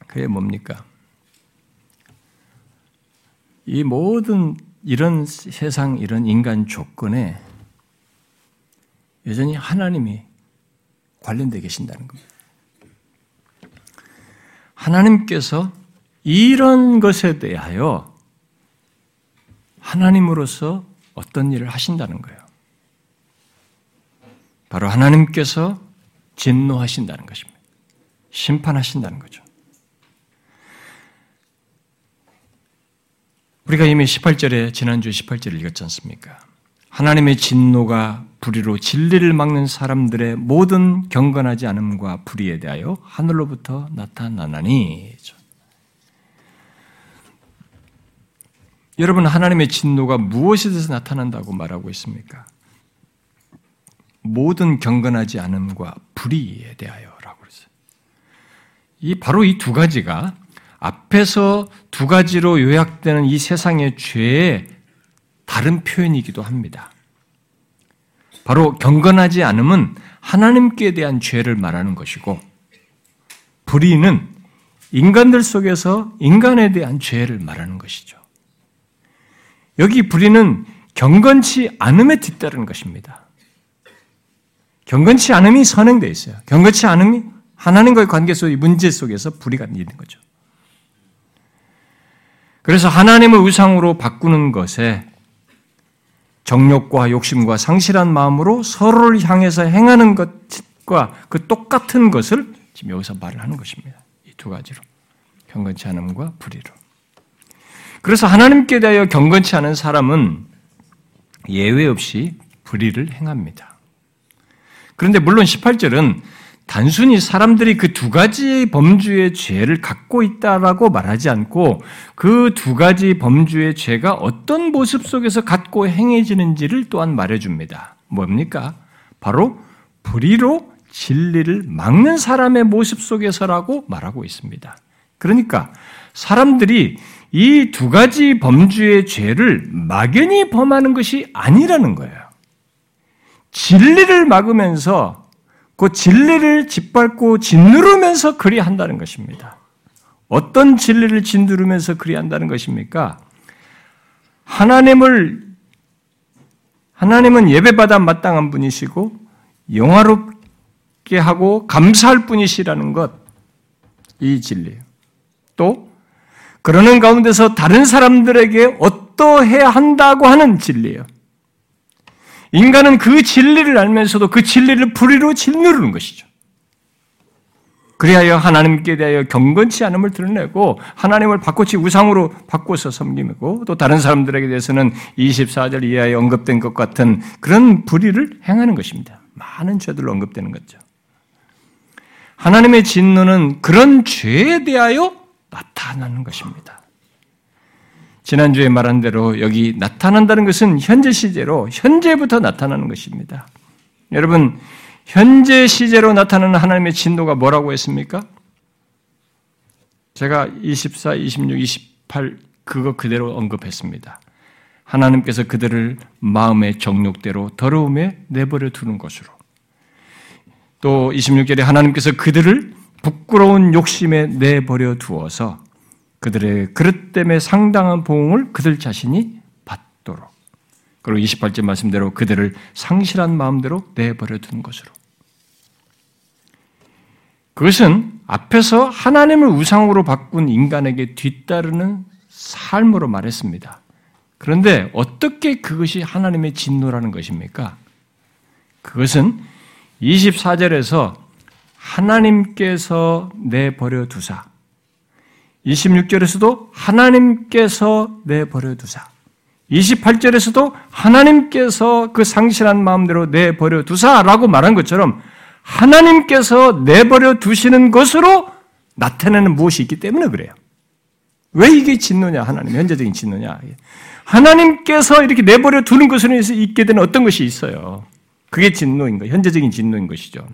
그게 뭡니까? 이 모든 이런 세상, 이런 인간 조건에 여전히 하나님이 관련되어 계신다는 겁니다. 하나님께서 이런 것에 대하여 하나님으로서 어떤 일을 하신다는 거예요. 바로 하나님께서 진노하신다는 것입니다. 심판하신다는 거죠. 우리가 이미 십팔 절에 지난주에 십팔 절을 읽었지 않습니까? 하나님의 진노가 불의로 진리를 막는 사람들의 모든 경건하지 않음과 불의에 대하여 하늘로부터 나타나나니. 여러분, 하나님의 진노가 무엇에 대해서 나타난다고 말하고 있습니까? 모든 경건하지 않음과 불의에 대하여라고 그랬어요. 이 바로 이 두 가지가 앞에서 두 가지로 요약되는 이 세상의 죄의 다른 표현이기도 합니다. 바로 경건하지 않음은 하나님께 대한 죄를 말하는 것이고, 불의는 인간들 속에서 인간에 대한 죄를 말하는 것이죠. 여기 불의는 경건치 않음에 뒤따르는 것입니다. 경건치 않음이 선행되어 있어요. 경건치 않음이 하나님과의 관계 속의 문제 속에서 불의가 있는 거죠. 그래서 하나님을 우상으로 바꾸는 것에 정욕과 욕심과 상실한 마음으로 서로를 향해서 행하는 것과 그 똑같은 것을 지금 여기서 말을 하는 것입니다. 이 두 가지로. 경건치 않음과 불의로. 그래서 하나님께 대하여 경건치 않은 사람은 예외 없이 불의를 행합니다. 그런데 물론 십팔 절은 단순히 사람들이 그 두 가지 범주의 죄를 갖고 있다라고 말하지 않고 그 두 가지 범주의 죄가 어떤 모습 속에서 갖고 행해지는지를 또한 말해줍니다. 뭡니까? 바로 불의로 진리를 막는 사람의 모습 속에서라고 말하고 있습니다. 그러니까 사람들이 이 두 가지 범주의 죄를 막연히 범하는 것이 아니라는 거예요. 진리를 막으면서 그 진리를 짓밟고 짓누르면서 그리한다는 것입니다. 어떤 진리를 짓누르면서 그리한다는 것입니까? 하나님을, 하나님은 예배받아 마땅한 분이시고 영화롭게 하고 감사할 분이시라는 것, 이 진리예요. 또 그러는 가운데서 다른 사람들에게 어떠해야 한다고 하는 진리예요. 인간은 그 진리를 알면서도 그 진리를 불의로 짓누르는 것이죠. 그리하여 하나님께 대하여 경건치 않음을 드러내고 하나님을 바꿔치 우상으로 바꿔서 섬기고 또 다른 사람들에게 대해서는 이십사 절 이하에 언급된 것 같은 그런 불의를 행하는 것입니다. 많은 죄들로 언급되는 거죠. 하나님의 진노는 그런 죄에 대하여 나타나는 것입니다. 지난주에 말한 대로 여기 나타난다는 것은 현재 시제로 현재부터 나타나는 것입니다. 여러분, 현재 시제로 나타나는 하나님의 진노가 뭐라고 했습니까? 제가 이십사, 이십육, 이십팔 그거 그대로 언급했습니다. 하나님께서 그들을 마음의 정욕대로 더러움에 내버려 두는 것으로, 또 이십육 절에 하나님께서 그들을 부끄러운 욕심에 내버려 두어서 그들의 그릇 때문에 상당한 보응을 그들 자신이 받도록, 그리고 이십팔 절 말씀대로 그들을 상실한 마음대로 내버려 둔 것으로. 그것은 앞에서 하나님을 우상으로 바꾼 인간에게 뒤따르는 삶으로 말했습니다. 그런데 어떻게 그것이 하나님의 진노라는 것입니까? 그것은 이십사 절에서 하나님께서 내버려 두사, 이십육 절에서도 하나님께서 내버려 두사, 이십팔 절에서도 하나님께서 그 상실한 마음대로 내버려 두사라고 말한 것처럼 하나님께서 내버려 두시는 것으로 나타내는 무엇이 있기 때문에 그래요. 왜 이게 진노냐, 하나님, 현재적인 진노냐. 하나님께서 이렇게 내버려 두는 것으로 인해서 있게 되는 어떤 것이 있어요. 그게 진노인 거예요. 현재적인 진노인 것이죠.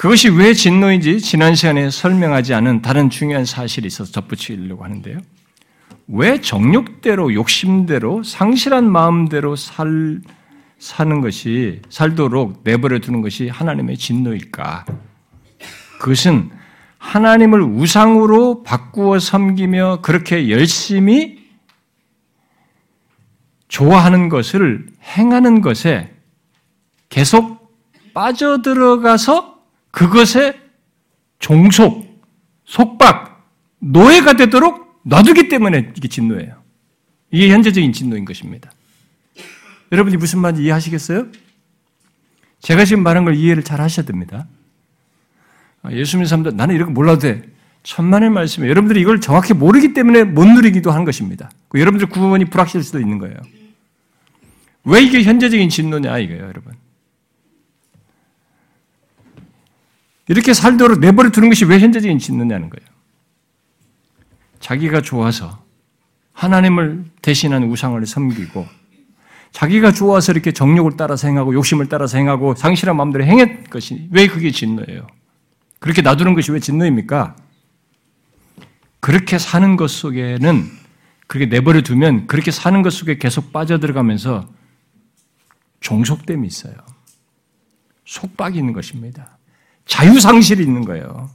그것이 왜 진노인지 지난 시간에 설명하지 않은 다른 중요한 사실이 있어서 덧붙이려고 하는데요. 왜 정욕대로, 욕심대로, 상실한 마음대로 살, 사는 것이, 살도록 내버려 두는 것이 하나님의 진노일까? 그것은 하나님을 우상으로 바꾸어 섬기며 그렇게 열심히 좋아하는 것을 행하는 것에 계속 빠져들어가서 그것에 종속, 속박, 노예가 되도록 놔두기 때문에 이게 진노예요. 이게 현재적인 진노인 것입니다. 여러분이 무슨 말인지 이해하시겠어요? 제가 지금 말한 걸 이해를 잘 하셔야 됩니다. 예수 믿는 사람들, 나는 이렇게 몰라도 돼. 천만의 말씀이에요. 여러분들이 이걸 정확히 모르기 때문에 못 누리기도 하는 것입니다. 여러분들 구분이 불확실할 수도 있는 거예요. 왜 이게 현재적인 진노냐 이거예요, 여러분. 이렇게 살도록 내버려 두는 것이 왜 현재적인 짓느냐는 거예요. 자기가 좋아서 하나님을 대신한 우상을 섬기고 자기가 좋아서 이렇게 정욕을 따라서 행하고 욕심을 따라서 행하고 상실한 마음대로 행한 것이 왜 그게 진노예요? 그렇게 놔두는 것이 왜 진노입니까? 그렇게 사는 것 속에는 그렇게 내버려 두면 그렇게 사는 것 속에 계속 빠져들어가면서 종속됨이 있어요. 속박이 있는 것입니다. 자유상실이 있는 거예요.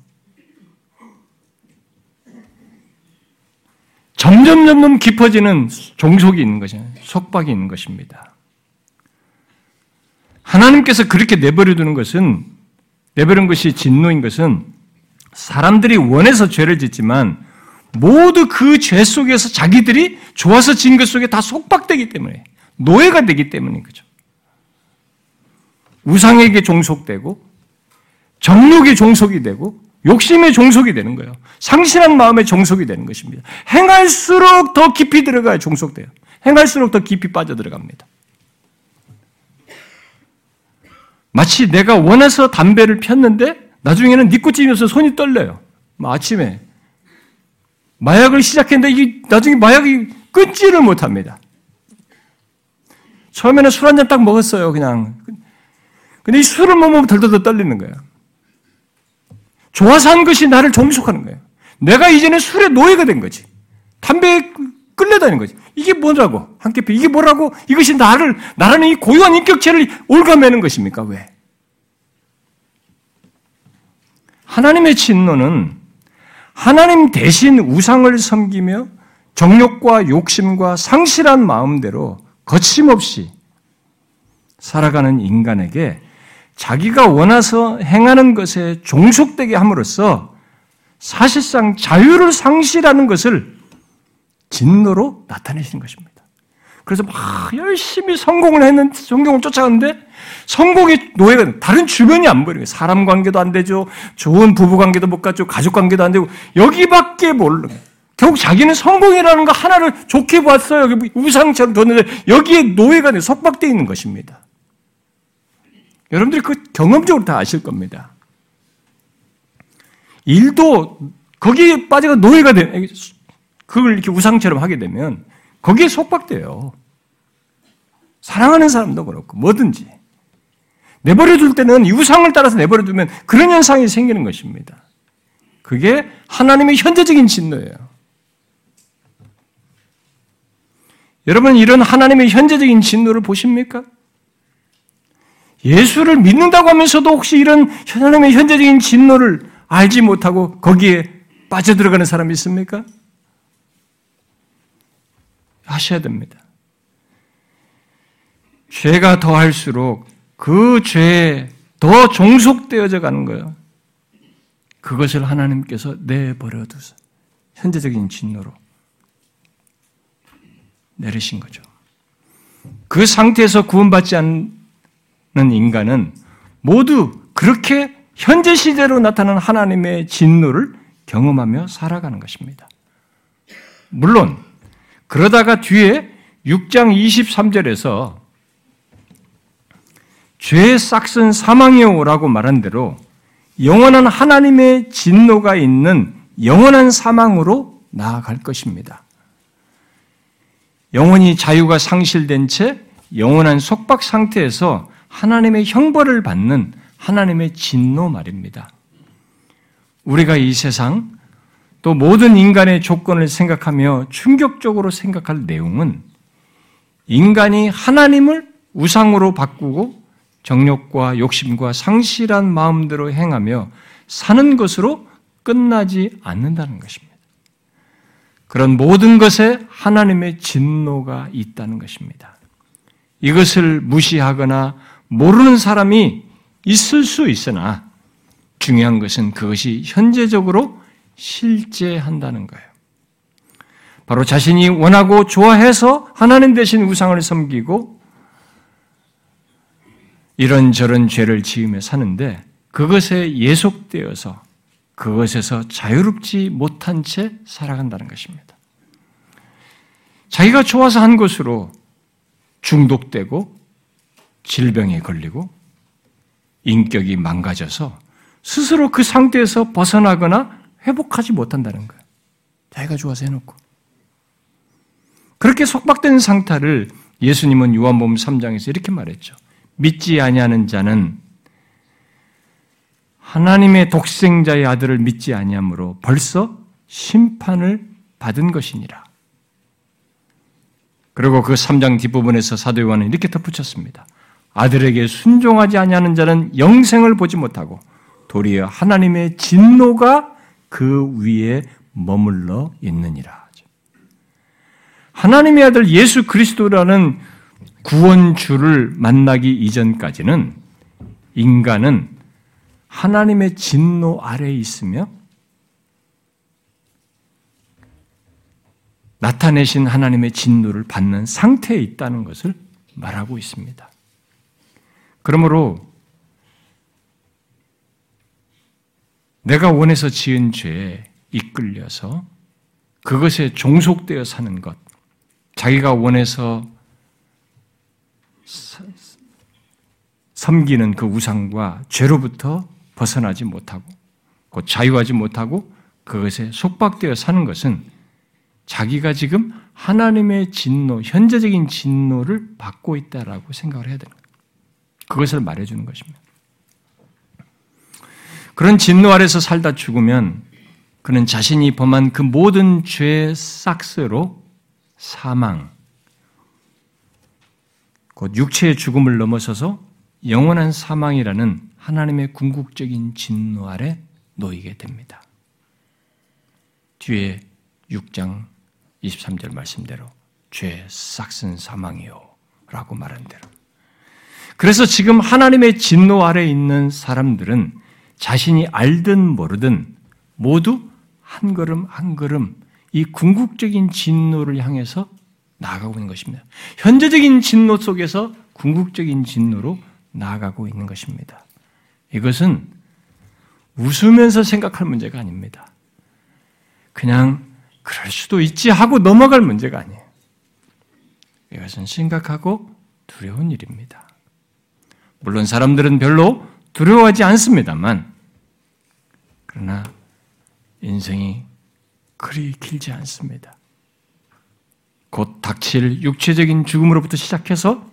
점점 점점 깊어지는 종속이 있는 것이에요. 속박이 있는 것입니다. 하나님께서 그렇게 내버려 두는 것은, 내버린 것이 진노인 것은 사람들이 원해서 죄를 짓지만 모두 그 죄 속에서 자기들이 좋아서 진 것 속에 다 속박되기 때문에, 노예가 되기 때문인 거죠. 우상에게 종속되고 정욕의 종속이 되고 욕심의 종속이 되는 거예요. 상실한 마음의 종속이 되는 것입니다. 행할수록 더 깊이 들어가야 종속돼요. 행할수록 더 깊이 빠져들어갑니다. 마치 내가 원해서 담배를 폈는데 나중에는 니코틴이어서 손이 떨려요. 아침에 마약을 시작했는데 이게 나중에 마약이 끊지를 못합니다. 처음에는 술 한 잔 딱 먹었어요. 그냥. 근데 이 술을 먹으면 덜덜덜 떨리는 거예요. 좋아서 한 것이 나를 종속하는 거예요. 내가 이제는 술의 노예가 된 거지. 담배에 끌려다니는 거지. 이게 뭐라고? 한께피 이게 뭐라고? 이것이 나를, 나라는 이 고유한 인격체를 올가매는 것입니까? 왜? 하나님의 진노는 하나님 대신 우상을 섬기며 정욕과 욕심과 상실한 마음대로 거침없이 살아가는 인간에게 자기가 원해서 행하는 것에 종속되게 함으로써 사실상 자유를 상실하는 것을 진노로 나타내시는 것입니다. 그래서 막 열심히 성공을 했는데, 성공을 쫓아갔는데 성공의 노예가, 다른 주변이 안 보이는 거예요. 사람 관계도 안 되죠. 좋은 부부 관계도 못 갖죠. 가족 관계도 안 되고 여기밖에 몰라. 결국 자기는 성공이라는 거 하나를 좋게 봤어요. 여기 우상처럼 뒀는데 여기에 노예가 돼, 속박되어 있는 것입니다. 여러분들이 그 경험적으로 다 아실 겁니다. 일도 거기에 빠져가 노예가 돼, 그걸 이렇게 우상처럼 하게 되면 거기에 속박돼요. 사랑하는 사람도 그렇고 뭐든지. 내버려 둘 때는 이 우상을 따라서 내버려 두면 그런 현상이 생기는 것입니다. 그게 하나님의 현재적인 진노예요. 여러분, 이런 하나님의 현재적인 진노를 보십니까? 예수를 믿는다고 하면서도 혹시 이런 하나님의 현재적인 진노를 알지 못하고 거기에 빠져들어가는 사람이 있습니까? 하셔야 됩니다. 죄가 더할수록 그 죄에 더 종속되어져 가는 거예요. 그것을 하나님께서 내버려 두세요. 현재적인 진노로 내리신 거죠. 그 상태에서 구원받지 않는 인간은 모두 그렇게 현재 시대로 나타나는 하나님의 진노를 경험하며 살아가는 것입니다. 물론 그러다가 뒤에 육 장 이십삼 절에서 죄의 싹은 사망에 오라고 말한 대로 영원한 하나님의 진노가 있는 영원한 사망으로 나아갈 것입니다. 영원히 자유가 상실된 채 영원한 속박 상태에서 하나님의 형벌을 받는 하나님의 진노 말입니다. 우리가 이 세상 또 모든 인간의 조건을 생각하며 충격적으로 생각할 내용은 인간이 하나님을 우상으로 바꾸고 정욕과 욕심과 상실한 마음대로 행하며 사는 것으로 끝나지 않는다는 것입니다. 그런 모든 것에 하나님의 진노가 있다는 것입니다. 이것을 무시하거나 모르는 사람이 있을 수 있으나 중요한 것은 그것이 현재적으로 실제한다는 거예요. 바로 자신이 원하고 좋아해서 하나님 대신 우상을 섬기고 이런저런 죄를 지으며 사는데 그것에 예속되어서 그것에서 자유롭지 못한 채 살아간다는 것입니다. 자기가 좋아서 한 것으로 중독되고 질병에 걸리고 인격이 망가져서 스스로 그 상태에서 벗어나거나 회복하지 못한다는 거예요. 자기가 좋아서 해놓고. 그렇게 속박된 상태를 예수님은 요한복음 삼 장에서 이렇게 말했죠. 믿지 아니하는 자는 하나님의 독생자의 아들을 믿지 아니함으로 벌써 심판을 받은 것이니라. 그리고 그 삼 장 뒷부분에서 사도 요한은 이렇게 덧붙였습니다. 아들에게 순종하지 아니하는 자는 영생을 보지 못하고 도리어 하나님의 진노가 그 위에 머물러 있느니라. 하나님의 아들 예수 그리스도라는 구원주를 만나기 이전까지는 인간은 하나님의 진노 아래에 있으며 나타내신 하나님의 진노를 받는 상태에 있다는 것을 말하고 있습니다. 그러므로 내가 원해서 지은 죄에 이끌려서 그것에 종속되어 사는 것, 자기가 원해서 섬기는 그 우상과 죄로부터 벗어나지 못하고 곧 자유하지 못하고 그것에 속박되어 사는 것은 자기가 지금 하나님의 진노, 현재적인 진노를 받고 있다라고 생각을 해야 됩니다. 그것을 말해주는 것입니다. 그런 진노 아래서 살다 죽으면 그는 자신이 범한 그 모든 죄의 싹스로 사망, 곧 육체의 죽음을 넘어서서 영원한 사망이라는 하나님의 궁극적인 진노 아래 놓이게 됩니다. 뒤에 육 장 이십삼 절 말씀대로 죄의 싹슨 사망이요 라고 말한 대로 그래서 지금 하나님의 진노 아래에 있는 사람들은 자신이 알든 모르든 모두 한 걸음 한 걸음 이 궁극적인 진노를 향해서 나아가고 있는 것입니다. 현재적인 진노 속에서 궁극적인 진노로 나아가고 있는 것입니다. 이것은 웃으면서 생각할 문제가 아닙니다. 그냥 그럴 수도 있지 하고 넘어갈 문제가 아니에요. 이것은 심각하고 두려운 일입니다. 물론 사람들은 별로 두려워하지 않습니다만 그러나 인생이 그리 길지 않습니다. 곧 닥칠 육체적인 죽음으로부터 시작해서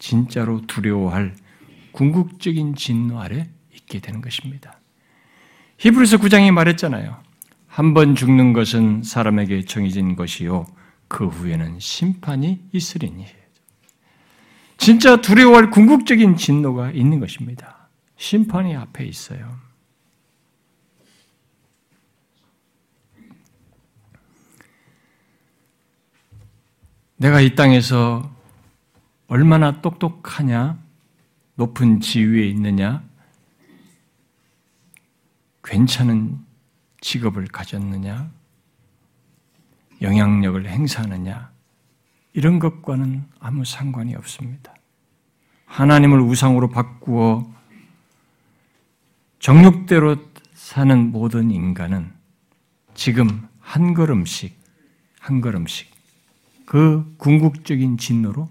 진짜로 두려워할 궁극적인 진노 아래 있게 되는 것입니다. 히브리서 구 장이 말했잖아요. 한 번 죽는 것은 사람에게 정해진 것이요 그 후에는 심판이 있으리니. 진짜 두려워할 궁극적인 진노가 있는 것입니다. 심판이 앞에 있어요. 내가 이 땅에서 얼마나 똑똑하냐, 높은 지위에 있느냐, 괜찮은 직업을 가졌느냐, 영향력을 행사하느냐, 이런 것과는 아무 상관이 없습니다. 하나님을 우상으로 바꾸어 정욕대로 사는 모든 인간은 지금 한 걸음씩, 한 걸음씩 그 궁극적인 진노로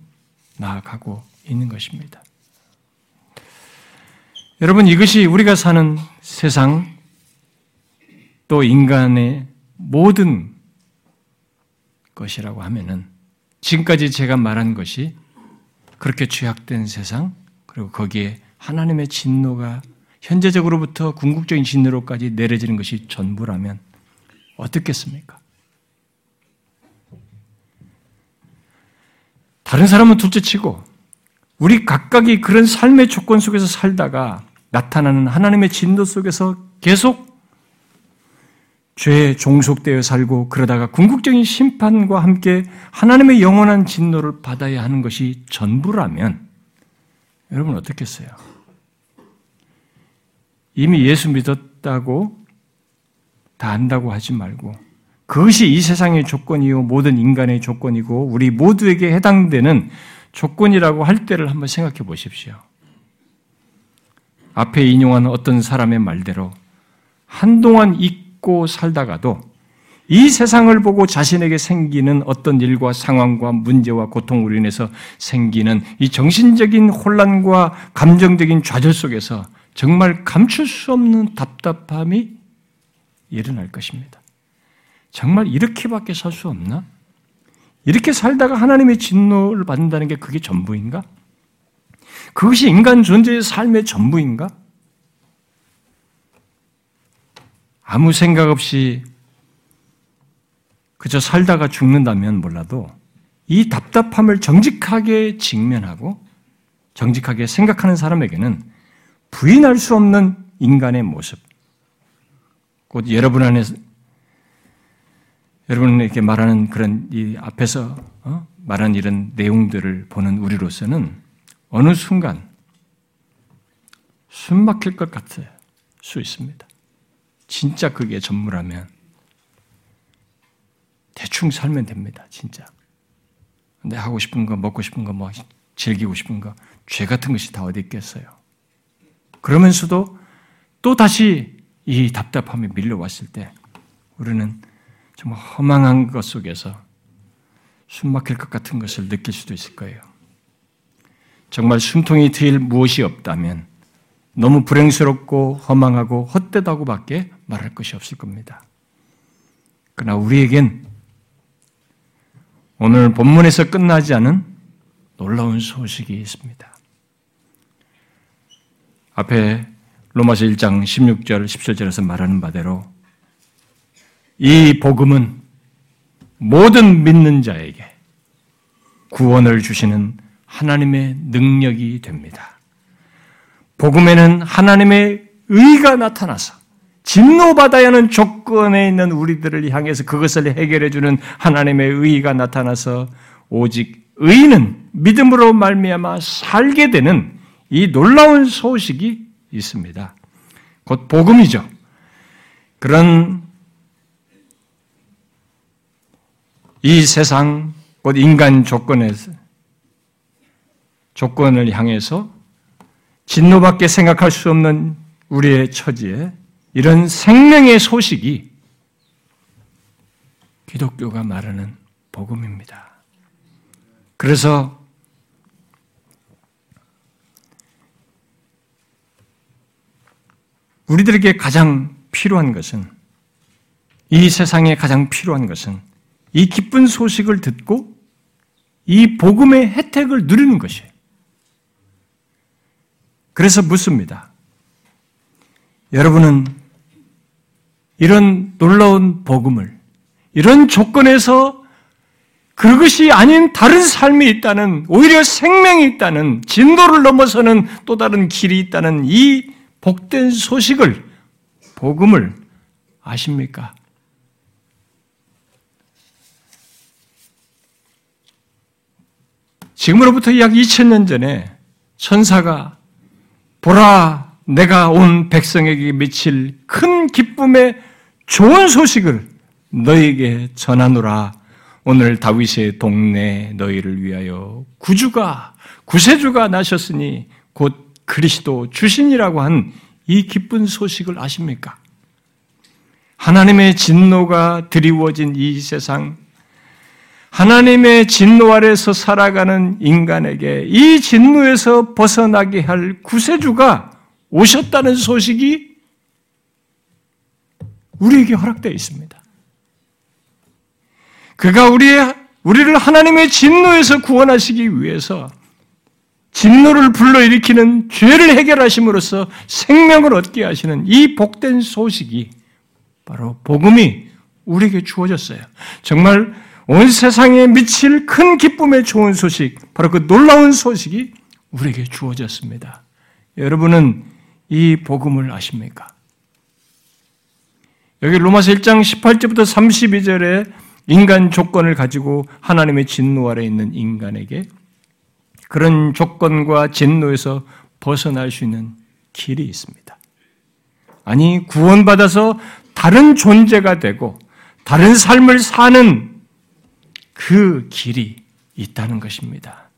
나아가고 있는 것입니다. 여러분, 이것이 우리가 사는 세상 또 인간의 모든 것이라고 하면은 지금까지 제가 말한 것이 그렇게 죄악된 세상 그리고 거기에 하나님의 진노가 현재적으로부터 궁극적인 진노로까지 내려지는 것이 전부라면 어떻겠습니까? 다른 사람은 둘째치고 우리 각각이 그런 삶의 조건 속에서 살다가 나타나는 하나님의 진노 속에서 계속 죄에 종속되어 살고 그러다가 궁극적인 심판과 함께 하나님의 영원한 진노를 받아야 하는 것이 전부라면 여러분 어떻겠어요? 이미 예수 믿었다고 다 안다고 하지 말고 그것이 이 세상의 조건이요 모든 인간의 조건이고 우리 모두에게 해당되는 조건이라고 할 때를 한번 생각해 보십시오. 앞에 인용한 어떤 사람의 말대로 한동안 잊고 살다가도 이 세상을 보고 자신에게 생기는 어떤 일과 상황과 문제와 고통으로 인해서 생기는 이 정신적인 혼란과 감정적인 좌절 속에서 정말 감출 수 없는 답답함이 일어날 것입니다. 정말 이렇게밖에 살 수 없나? 이렇게 살다가 하나님의 진노를 받는다는 게 그게 전부인가? 그것이 인간 존재의 삶의 전부인가? 아무 생각 없이 그저 살다가 죽는다면 몰라도 이 답답함을 정직하게 직면하고 정직하게 생각하는 사람에게는 부인할 수 없는 인간의 모습, 곧 여러분 안에서 여러분에게 말하는 그런 이 앞에서 어? 말한 이런 내용들을 보는 우리로서는 어느 순간 숨 막힐 것 같을 수 있습니다. 진짜 그게 전무라면 대충 살면 됩니다. 진짜. 내 하고 싶은 거, 먹고 싶은 거, 뭐 즐기고 싶은 거, 죄 같은 것이 다 어디 있겠어요. 그러면서도 또 다시 이 답답함이 밀려왔을 때 우리는 정말 허망한 것 속에서 숨 막힐 것 같은 것을 느낄 수도 있을 거예요. 정말 숨통이 트일 무엇이 없다면 너무 불행스럽고 허망하고 헛되다고밖에 말할 것이 없을 겁니다. 그러나 우리에겐 오늘 본문에서 끝나지 않은 놀라운 소식이 있습니다. 앞에 로마서 일 장 십육 절, 십칠 절에서 말하는 바대로 이 복음은 모든 믿는 자에게 구원을 주시는 하나님의 능력이 됩니다. 복음에는 하나님의 의가 나타나서 진노받아야 하는 조건에 있는 우리들을 향해서 그것을 해결해 주는 하나님의 의가 나타나서 오직 의는 믿음으로 말미암아 살게 되는 이 놀라운 소식이 있습니다. 곧 복음이죠. 그런 이 세상, 곧 인간 조건에서 조건을 향해서 진노밖에 생각할 수 없는 우리의 처지에 이런 생명의 소식이 기독교가 말하는 복음입니다. 그래서 우리들에게 가장 필요한 것은, 이 세상에 가장 필요한 것은 이 기쁜 소식을 듣고 이 복음의 혜택을 누리는 것이에요. 그래서 묻습니다. 여러분은 이런 놀라운 복음을, 이런 조건에서 그것이 아닌 다른 삶이 있다는, 오히려 생명이 있다는, 진도를 넘어서는 또 다른 길이 있다는 이 복된 소식을, 복음을 아십니까? 지금으로부터 약 이천 년 전에 천사가 보라, 내가 온 백성에게 미칠 큰 기쁨의 좋은 소식을 너희에게 전하노라. 오늘 다윗의 동네 너희를 위하여 구주가, 구세주가 나셨으니 곧 그리스도 주신이라고 한 이 기쁜 소식을 아십니까? 하나님의 진노가 드리워진 이 세상, 하나님의 진노 아래서 살아가는 인간에게 이 진노에서 벗어나게 할 구세주가 오셨다는 소식이 우리에게 허락되어 있습니다. 그가 우리의, 우리를 하나님의 진노에서 구원하시기 위해서 진노를 불러일으키는 죄를 해결하심으로써 생명을 얻게 하시는 이 복된 소식이, 바로 복음이 우리에게 주어졌어요. 정말 온 세상에 미칠 큰 기쁨의 좋은 소식, 바로 그 놀라운 소식이 우리에게 주어졌습니다. 여러분은 이 복음을 아십니까? 여기 로마서 일 장 십팔 절부터 삼십이 절에 인간 조건을 가지고 하나님의 진노 아래 있는 인간에게 그런 조건과 진노에서 벗어날 수 있는 길이 있습니다. 아니, 구원받아서 다른 존재가 되고 다른 삶을 사는 그 길이 있다는 것입니다.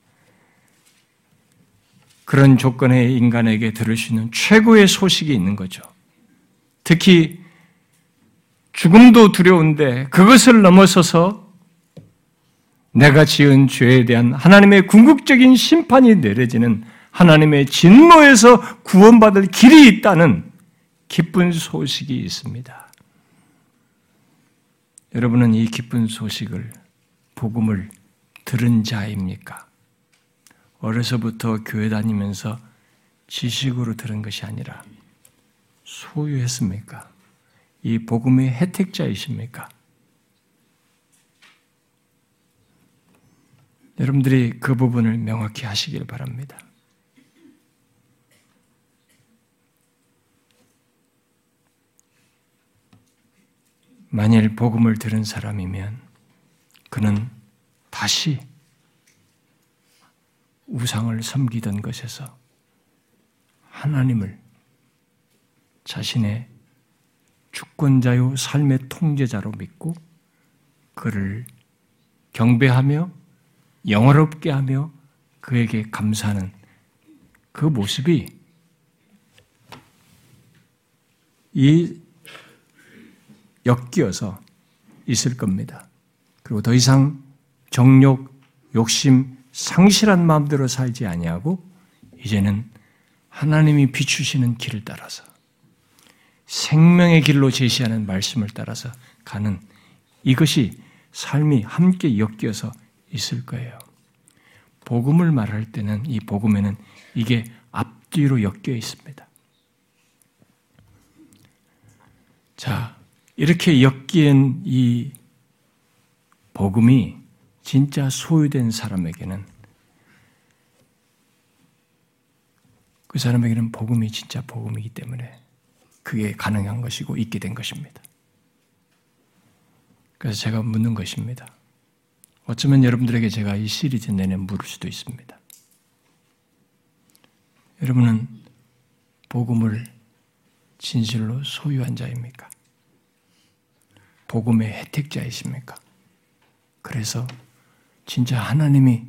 그런 조건의 인간에게 들을 수 있는 최고의 소식이 있는 거죠. 특히 죽음도 두려운데 그것을 넘어서서 내가 지은 죄에 대한 하나님의 궁극적인 심판이 내려지는 하나님의 진노에서 구원받을 길이 있다는 기쁜 소식이 있습니다. 여러분은 이 기쁜 소식을 복음을 들은 자입니까? 어려서부터 교회 다니면서 지식으로 들은 것이 아니라 소유했습니까? 이 복음의 혜택자이십니까? 여러분들이 그 부분을 명확히 하시길 바랍니다. 만일 복음을 들은 사람이면 그는 다시 우상을 섬기던 것에서 하나님을 자신의 주권자요 삶의 통제자로 믿고 그를 경배하며 영화롭게 하며 그에게 감사하는 그 모습이 이 엮여서 있을 겁니다. 그리고 더 이상 정욕, 욕심, 상실한 마음대로 살지 아니하고 이제는 하나님이 비추시는 길을 따라서 생명의 길로 제시하는 말씀을 따라서 가는 이것이 삶이 함께 엮여서 있을 거예요. 복음을 말할 때는 이 복음에는 이게 앞뒤로 엮여 있습니다. 자, 이렇게 엮인 이 복음이 진짜 소유된 사람에게는 그 사람에게는 복음이 진짜 복음이기 때문에 그게 가능한 것이고 있게 된 것입니다. 그래서 제가 묻는 것입니다. 어쩌면 여러분들에게 제가 이 시리즈 내내 물을 수도 있습니다. 여러분은 복음을 진실로 소유한 자입니까? 복음의 혜택자이십니까? 그래서 진짜 하나님이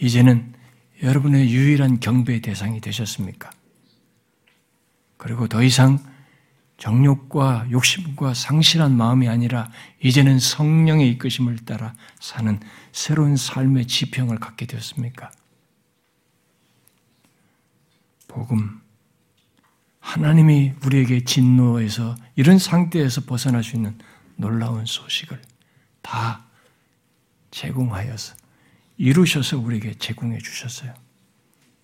이제는 여러분의 유일한 경배의 대상이 되셨습니까? 그리고 더 이상 정욕과 욕심과 상실한 마음이 아니라 이제는 성령의 이끄심을 따라 사는 새로운 삶의 지평을 갖게 되었습니까? 복음, 하나님이 우리에게 진노에서 이런 상태에서 벗어날 수 있는 놀라운 소식을 다 제공하여서 이루셔서 우리에게 제공해 주셨어요.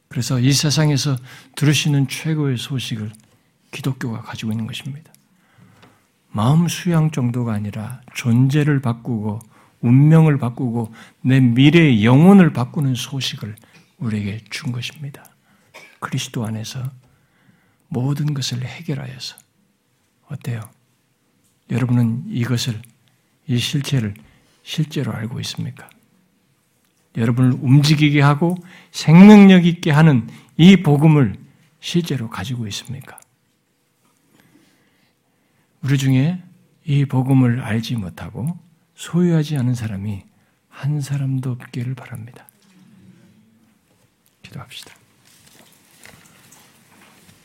그래서 이 세상에서 들으시는 최고의 소식을 기독교가 가지고 있는 것입니다. 마음 수양 정도가 아니라 존재를 바꾸고 운명을 바꾸고 내 미래의 영혼을 바꾸는 소식을 우리에게 준 것입니다. 그리스도 안에서 모든 것을 해결하여서 어때요? 여러분은 이것을, 이 실체를 실제로 알고 있습니까? 여러분을 움직이게 하고 생명력 있게 하는 이 복음을 실제로 가지고 있습니까? 우리 중에 이 복음을 알지 못하고 소유하지 않은 사람이 한 사람도 없기를 바랍니다. 기도합시다.